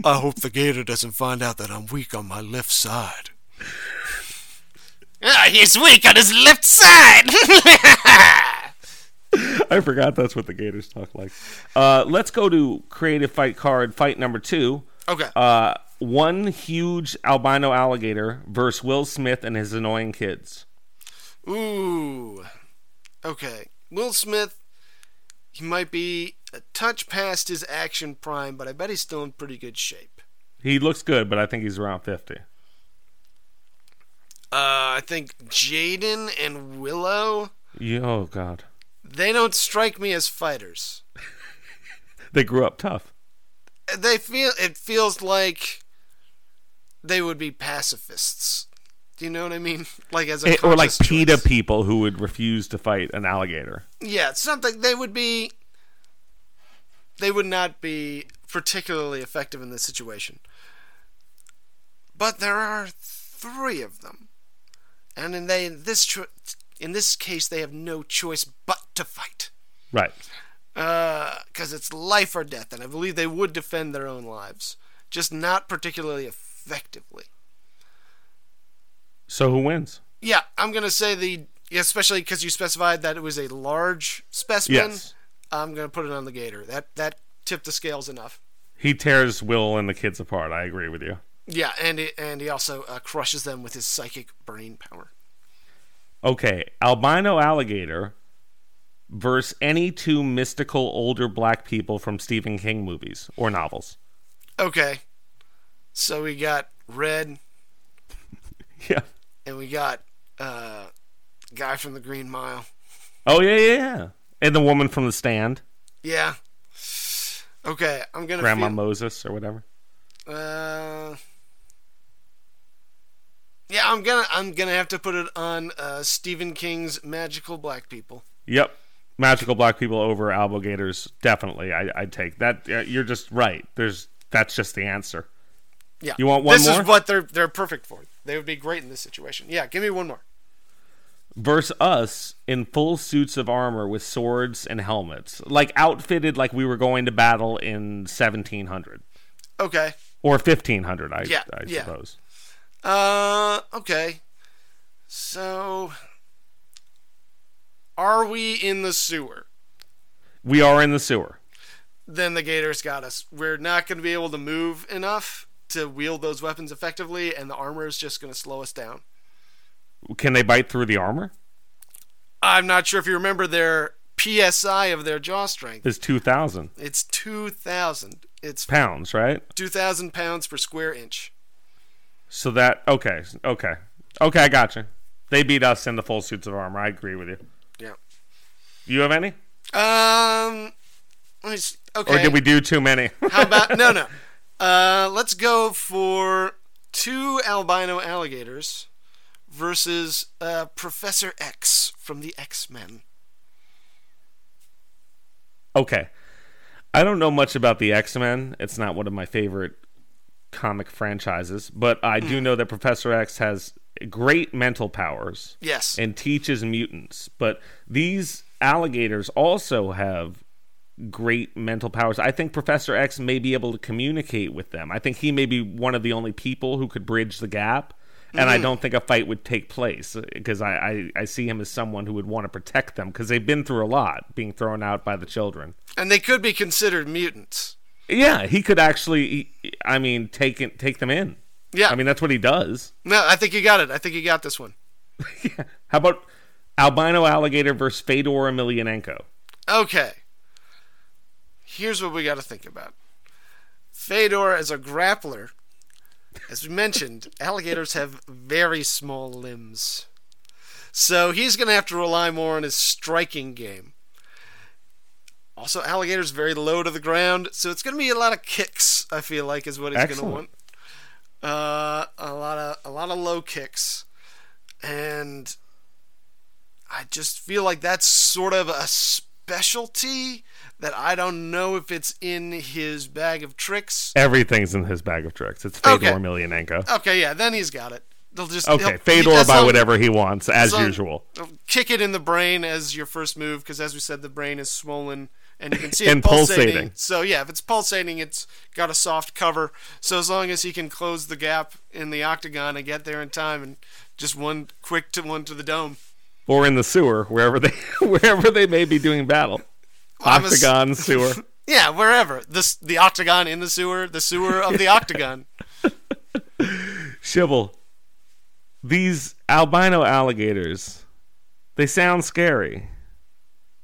I hope the gator doesn't find out that I'm weak on my left side. Ah, he's weak on his left side. I forgot that's what the gators talk like. Uh, let's go to creative fight card fight number two. Okay. Uh, one huge albino alligator versus Will Smith and his annoying kids. Ooh. Okay. Will Smith, he might be a touch past his action prime, but I bet he's still in pretty good shape. He looks good, but I think he's around fifty. Uh, I think Jayden and Willow. Yeah, oh, God. They don't strike me as fighters. They grew up tough. They feel it feels like they would be pacifists. Do you know what I mean? Like as a it, or like PETA choice. People who would refuse to fight an alligator. Yeah, something they would be. They would not be particularly effective in this situation. But there are three of them, and in they in this cho- in this case they have no choice but to fight. Right. Because uh, it's life or death, and I believe they would defend their own lives, just not particularly effectively. So who wins? Yeah, I'm going to say the, especially because you specified that it was a large specimen, yes. I'm going to put it on the gator. That that tipped the scales enough. He tears Will and the kids apart, I agree with you. Yeah, and, it, and he also uh, crushes them with his psychic brain power. Okay, albino alligator versus any two mystical older black people from Stephen King movies or novels. Okay. So we got Red. Yeah. And we got uh guy from the Green Mile. Oh, yeah, yeah, yeah. And the woman from The Stand. Yeah. Okay, I'm going to Grandma feel... Moses or whatever. Uh Yeah, I'm going to I'm going to have to put it on uh, Stephen King's magical black people. Yep. Magical black people over alligators, definitely. I, I'd take that. You're just right. There's that's just the answer. Yeah, you want one this more? This is what they're they're perfect for. They would be great in this situation. Yeah, give me one more. Versus us in full suits of armor with swords and helmets, like outfitted like we were going to battle in seventeen hundred. Okay. Or fifteen hundred, I, yeah, I yeah. suppose. Uh, okay. So, are we in the sewer? We are in the sewer. Then the gator's got us. We're not going to be able to move enough to wield those weapons effectively, and the armor is just going to slow us down. Can they bite through the armor? I'm not sure if you remember their P S I of their jaw strength. It's two thousand. It's two thousand. It's pounds, right? two thousand pounds per square inch. So that, okay, okay. Okay, I gotcha. They beat us in the full suits of armor. I agree with you. Yeah. You have any? Um, let me see. Okay. Or did we do too many? How about, no, no. Uh, let's go for two albino alligators versus uh, Professor X from the X-Men. Okay. I don't know much about the X-Men. It's not one of my favorite comic franchises, but I do know that Professor X has great mental powers. Yes. And teaches mutants. But these alligators also have great mental powers. I think Professor X may be able to communicate with them. I think he may be one of the only people who could bridge the gap. And mm-hmm. I don't think a fight would take place because I, I, I see him as someone who would want to protect them because they've been through a lot, being thrown out by the children. And they could be considered mutants. Yeah, he could actually, I mean, take it, take them in. Yeah. I mean, that's what he does. No, I think you got it. I think you got this one. Yeah. How about albino alligator versus Fedor Emelianenko? Okay. Here's what we got to think about. Fedor is a grappler. As we mentioned, alligators have very small limbs. So he's going to have to rely more on his striking game. Also, alligators very low to the ground, so it's going to be a lot of kicks, I feel like, is what he's going to want. Uh, a lot of a lot of low kicks. And I just feel like that's sort of a specialty that I don't know if it's in his bag of tricks. Everything's in his bag of tricks. It's Fedor okay. Emelianenko. Okay, yeah, then he's got it. They'll just okay. Fedor by whatever he wants, as usual. Kick it in the brain as your first move, because as we said, the brain is swollen and you can see it and pulsating. pulsating. So yeah, if it's pulsating, it's got a soft cover. So as long as he can close the gap in the octagon and get there in time, and just one quick to one to the dome. Or in the sewer, wherever they wherever they may be doing battle. Octagon, a, sewer. Yeah, wherever. This, the octagon in the sewer, the sewer of the octagon. Shibble, these albino alligators, they sound scary,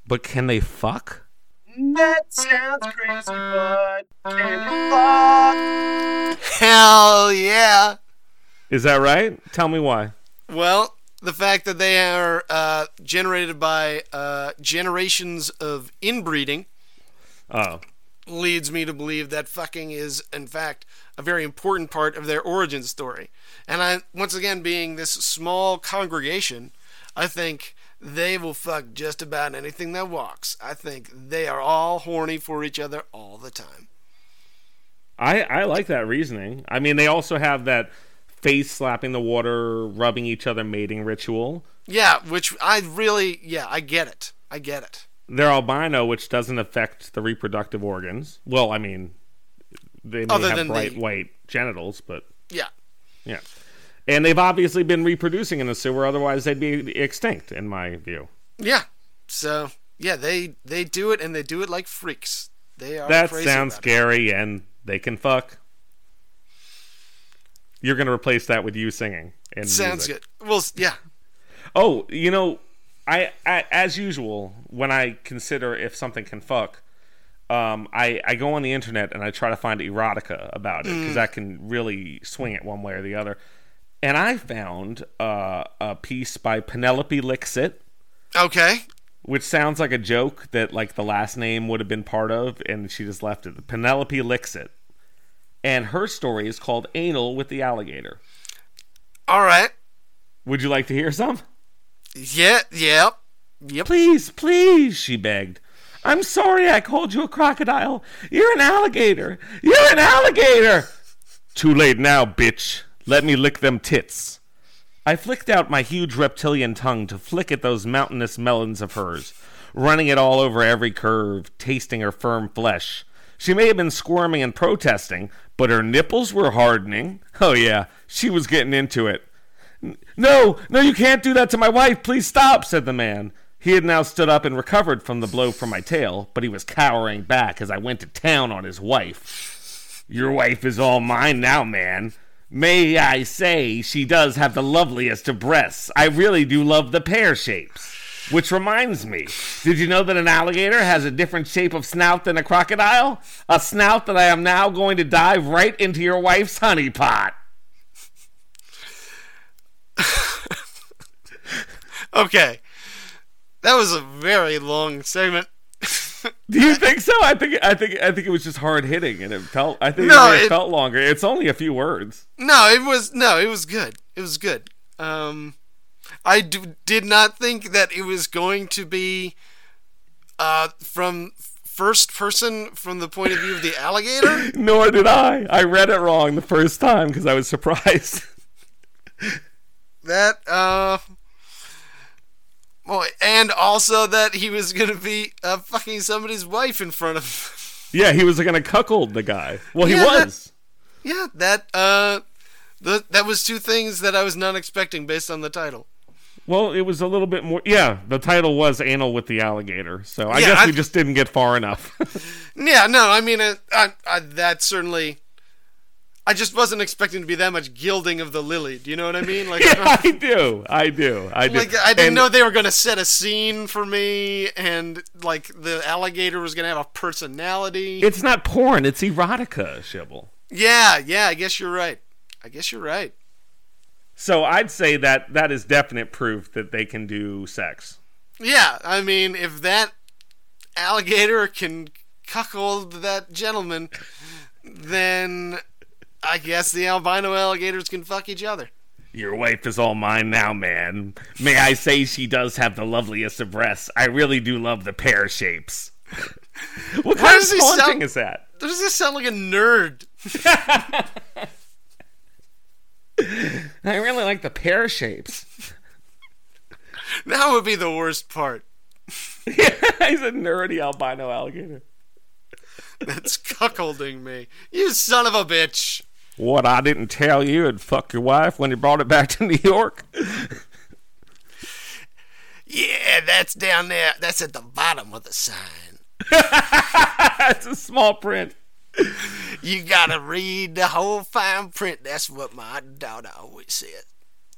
but can they fuck? That sounds crazy, but can they fuck? Hell yeah. Is that right? Tell me why. Well, the fact that they are uh, generated by uh, generations of inbreeding oh. leads me to believe that fucking is, in fact, a very important part of their origin story. And I, once again, being this small congregation, I think they will fuck just about anything that walks. I think they are all horny for each other all the time. I, I like that reasoning. I mean, they also have that face slapping the water, rubbing each other mating ritual. Yeah, which I really, yeah, I get it. I get it. They're albino, which doesn't affect the reproductive organs. Well, I mean, they may Other have bright the... white genitals, but... Yeah. Yeah. And they've obviously been reproducing in the sewer, otherwise they'd be extinct, in my view. Yeah. So, yeah, they, they do it, and they do it like freaks. They are that crazy. That sounds scary, it. and they can fuck. You're going to replace that with you singing. And Sounds music. good. Well, yeah. Oh, you know, I, I as usual, when I consider if something can fuck, um, I, I go on the internet and I try to find erotica about it because mm. I can really swing it one way or the other. And I found uh, a piece by Penelope Lixit. Okay. Which sounds like a joke that like the last name would have been part of, and she just left it. Penelope Lixit. And her story is called Anal with the Alligator. All right. Would you like to hear some? Yeah, yeah. Yep. Please, please, she begged. I'm sorry I called you a crocodile. You're an alligator. You're an alligator. Too late now, bitch. Let me lick them tits. I flicked out my huge reptilian tongue to flick at those mountainous melons of hers, running it all over every curve, tasting her firm flesh. She may have been squirming and protesting, but her nipples were hardening. Oh, yeah, she was getting into it. No, no, you can't do that to my wife. Please stop, said the man. He had now stood up and recovered from the blow from my tail, but he was cowering back as I went to town on his wife. Your wife is all mine now, man. May I say, she does have the loveliest of breasts. I really do love the pear shapes. Which reminds me, did you know that an alligator has a different shape of snout than a crocodile? A snout that I am now going to dive right into your wife's honey pot. Okay. That was a very long segment. Do you think so? I think I think I think it was just hard hitting and it felt I think no, it, it felt longer. It's only a few words. No, it was no, it was good. It was good. Um I do, did not think that it was going to be uh, from first person from the point of view of the alligator. Nor did I. I read it wrong the first time because I was surprised. that, uh... Boy, and also that he was going to be uh, fucking somebody's wife in front of him. Yeah, he was going to cuckold the guy. Well, yeah, he was. That, yeah, that, uh... The, that was two things that I was not expecting based on the title. Well, it was a little bit more... Yeah, the title was Anal with the Alligator, so I yeah, guess I, we just didn't get far enough. yeah, no, I mean, I, I, I, that certainly... I just wasn't expecting to be that much gilding of the lily. Do you know what I mean? Like, yeah, I, I do. I do. I do. Like, I didn't and, know they were going to set a scene for me, and like the alligator was going to have a personality. It's not porn. It's erotica, Shibble. Yeah, yeah, I guess you're right. I guess you're right. So I'd say that that is definite proof that they can do sex. Yeah, I mean, if that alligator can cuckold that gentleman, then I guess the albino alligators can fuck each other. Your wife is all mine now, man. May I say she does have the loveliest of breasts. I really do love the pear shapes. What kind of haunting sound, is that? Does this sound like a nerd? I really like the pear shapes. That would be the worst part. Yeah, he's a nerdy albino alligator. That's cuckolding me. You son of a bitch. What, I didn't tell you it'd fuck your wife when you brought it back to New York? Yeah, that's down there. That's at the bottom of the sign. That's a small print. You gotta read the whole fine print. That's what my daughter always said.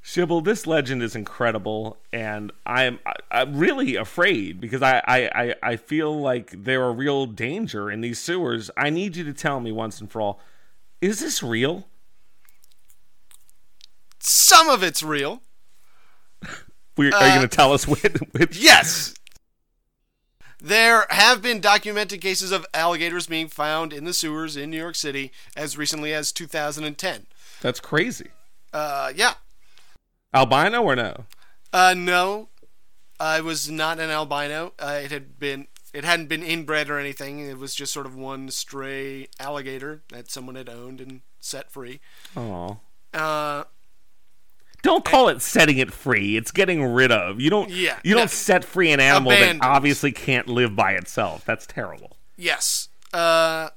Shibble, this legend is incredible, and I'm I'm really afraid because I, I, I feel like there are real danger in these sewers. I need you to tell me once and for all, is this real? Some of it's real. We're, uh, are you going to tell us which, which? Yes. There have been documented cases of alligators being found in the sewers in New York City as recently as two thousand ten. That's crazy. Uh, yeah. Albino or no? Uh, no. I was not an albino. Uh, it had been, it hadn't been inbred or anything. It was just sort of one stray alligator that someone had owned and set free. Aww. Uh. Don't call it setting it free. It's getting rid of. You don't yeah, You don't no, set free an animal abandoned. That obviously can't live by itself. That's terrible. Yes. Uh,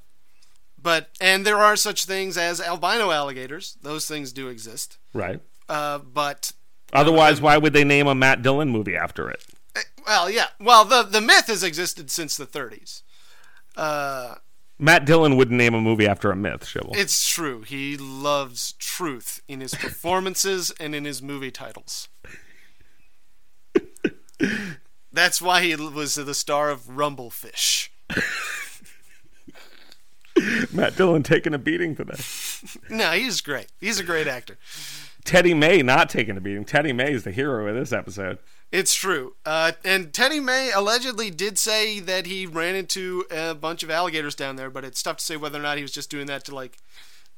but and there are such things as albino alligators. Those things do exist. Right. Uh, but otherwise, uh, why would they name a Matt Dillon movie after it? Well, yeah. Well, the, the myth has existed since the thirties. Uh, Matt Dillon wouldn't name a movie after a myth, Shibble. It's true. He loves truth in his performances and in his movie titles. That's why he was the star of Rumblefish. Matt Dillon taking a beating today. No, he's great. He's a great actor. Teddy May not taking a beating. Teddy May is the hero of this episode. It's true. Uh, and Teddy May allegedly did say that he ran into a bunch of alligators down there, but it's tough to say whether or not he was just doing that to, like,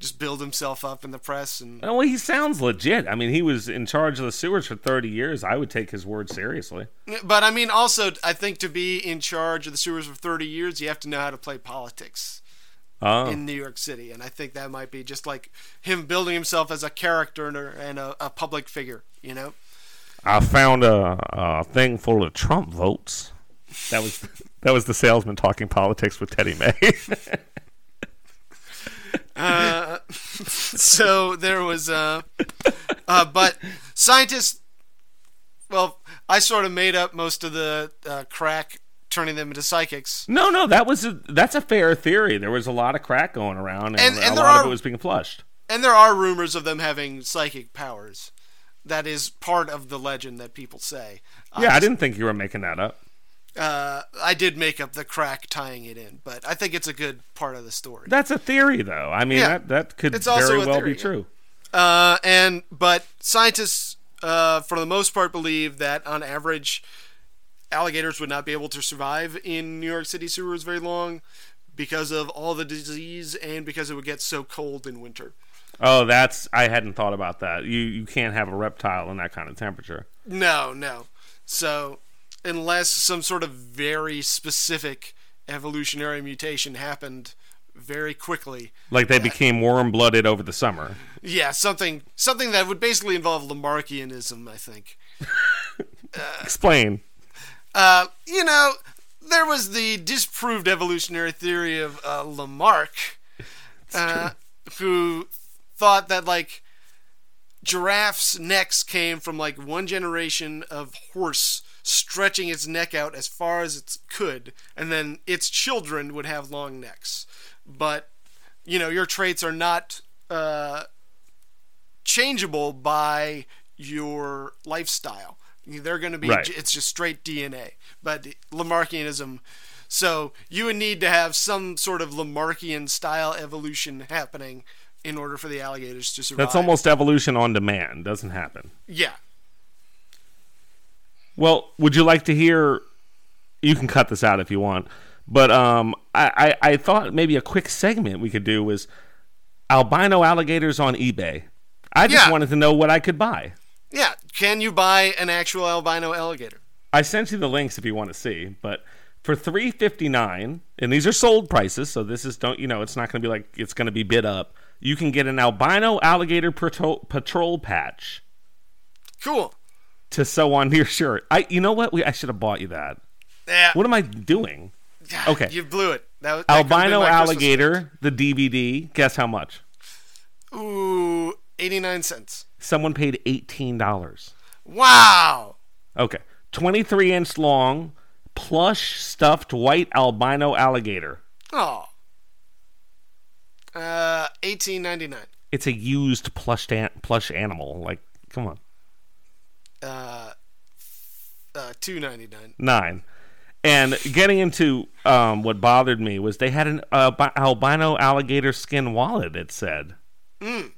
just build himself up in the press. And well, he sounds legit. I mean, he was in charge of the sewers for thirty years. I would take his word seriously. But, I mean, also, I think to be in charge of the sewers for thirty years, you have to know how to play politics oh. in New York City. And I think that might be just, like, him building himself as a character and a, a public figure, you know? I found a, a thing full of Trump votes. That was that was the salesman talking politics with Teddy May. uh, so there was, uh, uh, but scientists. Well, I sort of made up most of the uh, crack, turning them into psychics. No, no, that was a, that's a fair theory. There was a lot of crack going around, and, and, and a lot are, of it was being flushed. And there are rumors of them having psychic powers. That is part of the legend that people say. Obviously. Yeah, I didn't think you were making that up. Uh, I did make up the crack tying it in, but I think it's a good part of the story. That's a theory, though. I mean, yeah. that, that could it's very well theory, be true. Yeah. Uh, and But scientists, uh, for the most part, believe that, on average, alligators would not be able to survive in New York City sewers very long because of all the disease and because it would get so cold in winter. Oh, that's... I hadn't thought about that. You you can't have a reptile in that kind of temperature. No, no. So, unless some sort of very specific evolutionary mutation happened very quickly... Like they uh, became warm-blooded over the summer. Yeah, something something that would basically involve Lamarckianism, I think. uh, Explain. Uh, you know, there was the disproved evolutionary theory of uh, Lamarck, uh, who... thought that, like, giraffes' necks came from, like, one generation of horse stretching its neck out as far as it could, and then its children would have long necks. But, you know, your traits are not uh, changeable by your lifestyle. They're going to be... Right. It's just straight D N A. But Lamarckianism... So you would need to have some sort of Lamarckian-style evolution happening... in order for the alligators to survive. That's almost evolution on demand. Doesn't happen. Yeah. Well, would you like to hear... You can cut this out if you want. But um, I, I, I thought maybe a quick segment we could do was albino alligators on eBay. I just yeah. wanted to know what I could buy. Yeah. Can you buy an actual albino alligator? I sent you the links if you want to see, but... For three fifty-nine, and these are sold prices, so this is don't you know it's not going to be like it's going to be bid up. You can get an albino alligator patrol, patrol patch. Cool. To sew onto your shirt. I you know what we I should have bought you that. Yeah. What am I doing? Okay. You blew it. That, was, that albino alligator the D V D. Guess how much? Ooh, eighty-nine cents. Someone paid eighteen dollars. Wow. Okay, twenty-three inch long. Plush stuffed white albino alligator. Oh. Uh, eighteen ninety nine. It's a used plush an- plush animal. Like, come on. Uh, uh two ninety nine. Nine. And getting into um, what bothered me was they had an uh, bi- albino alligator skin wallet. It said mm.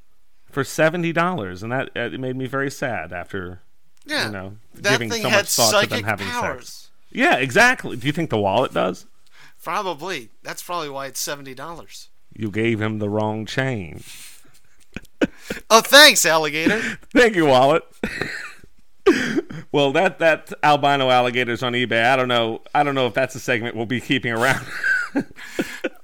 for seventy dollars, and that it made me very sad after yeah, you know, giving so much thought to them having powers. Sex. Yeah, exactly. Do you think the wallet does? Probably. That's probably why it's seventy dollars. You gave him the wrong change. Oh, thanks, alligator. Thank you, wallet. Well, that that albino alligator's on eBay. I don't know. I don't know if that's a segment we'll be keeping around.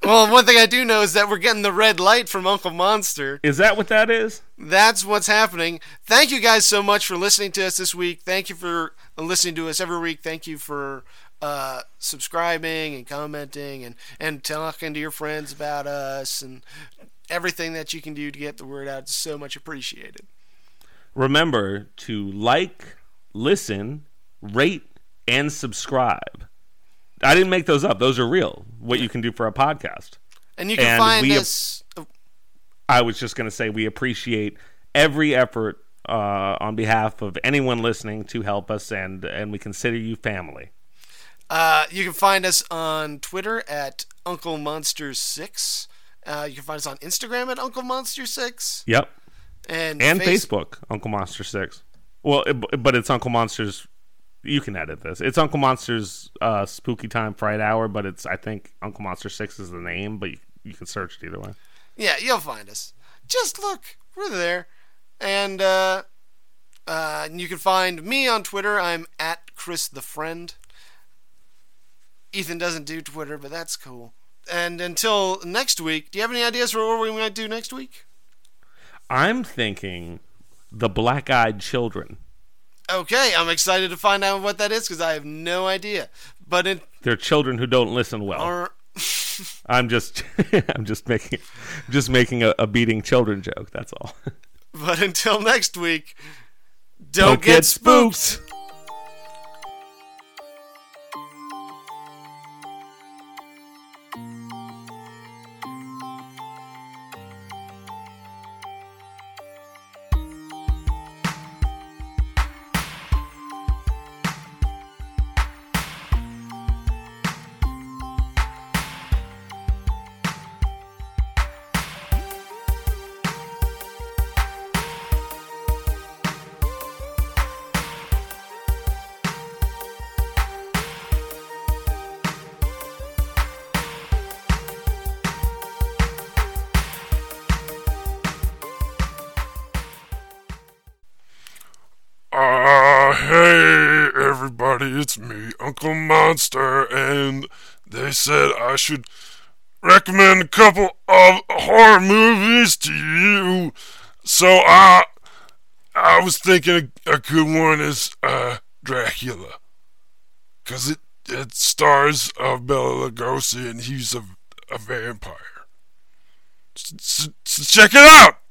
Well, one thing I do know is that we're getting the red light from Uncle Monster. Is that what that is? That's what's happening. Thank you guys so much for listening to us this week. Thank you for listening to us every week. Thank you for uh, subscribing and commenting and, and talking to your friends about us and everything that you can do to get the word out is so much appreciated. Remember to like, listen, rate, and subscribe. I didn't make those up. Those are real. What you can do for a podcast. And you can and find us. Ap- I was just going to say we appreciate every effort uh, on behalf of anyone listening to help us, and, and we consider you family. Uh, you can find us on Twitter at Uncle Monsters six. Uh, you can find us on Instagram at Uncle Monster six. Yep. And, and face- Facebook, Uncle Monster six. Well, it, but it's Uncle Monster's. You can edit this. It's Uncle Monster's uh, Spooky Time Fright Hour, but it's I think Uncle Monster six is the name, but you, you can search it either way. Yeah, you'll find us. Just look. We're there. And uh, uh, you can find me on Twitter. I'm at Chris the Friend. Ethan doesn't do Twitter, but that's cool. And until next week, do you have any ideas for what we might do next week? I'm thinking the Black-Eyed Children. Okay, I'm excited to find out what that is because I have no idea. But it, they're children who don't listen well. Are... I'm just, I'm just making, just making a, a beating children joke. That's all. But until next week, don't, don't get, get spooked. spooked. It's me, Uncle Monster, and they said I should recommend a couple of horror movies to you. So I, I was thinking a good one is uh, Dracula, cause it it stars uh, Bela Lugosi, and he's a a vampire. So, so check it out.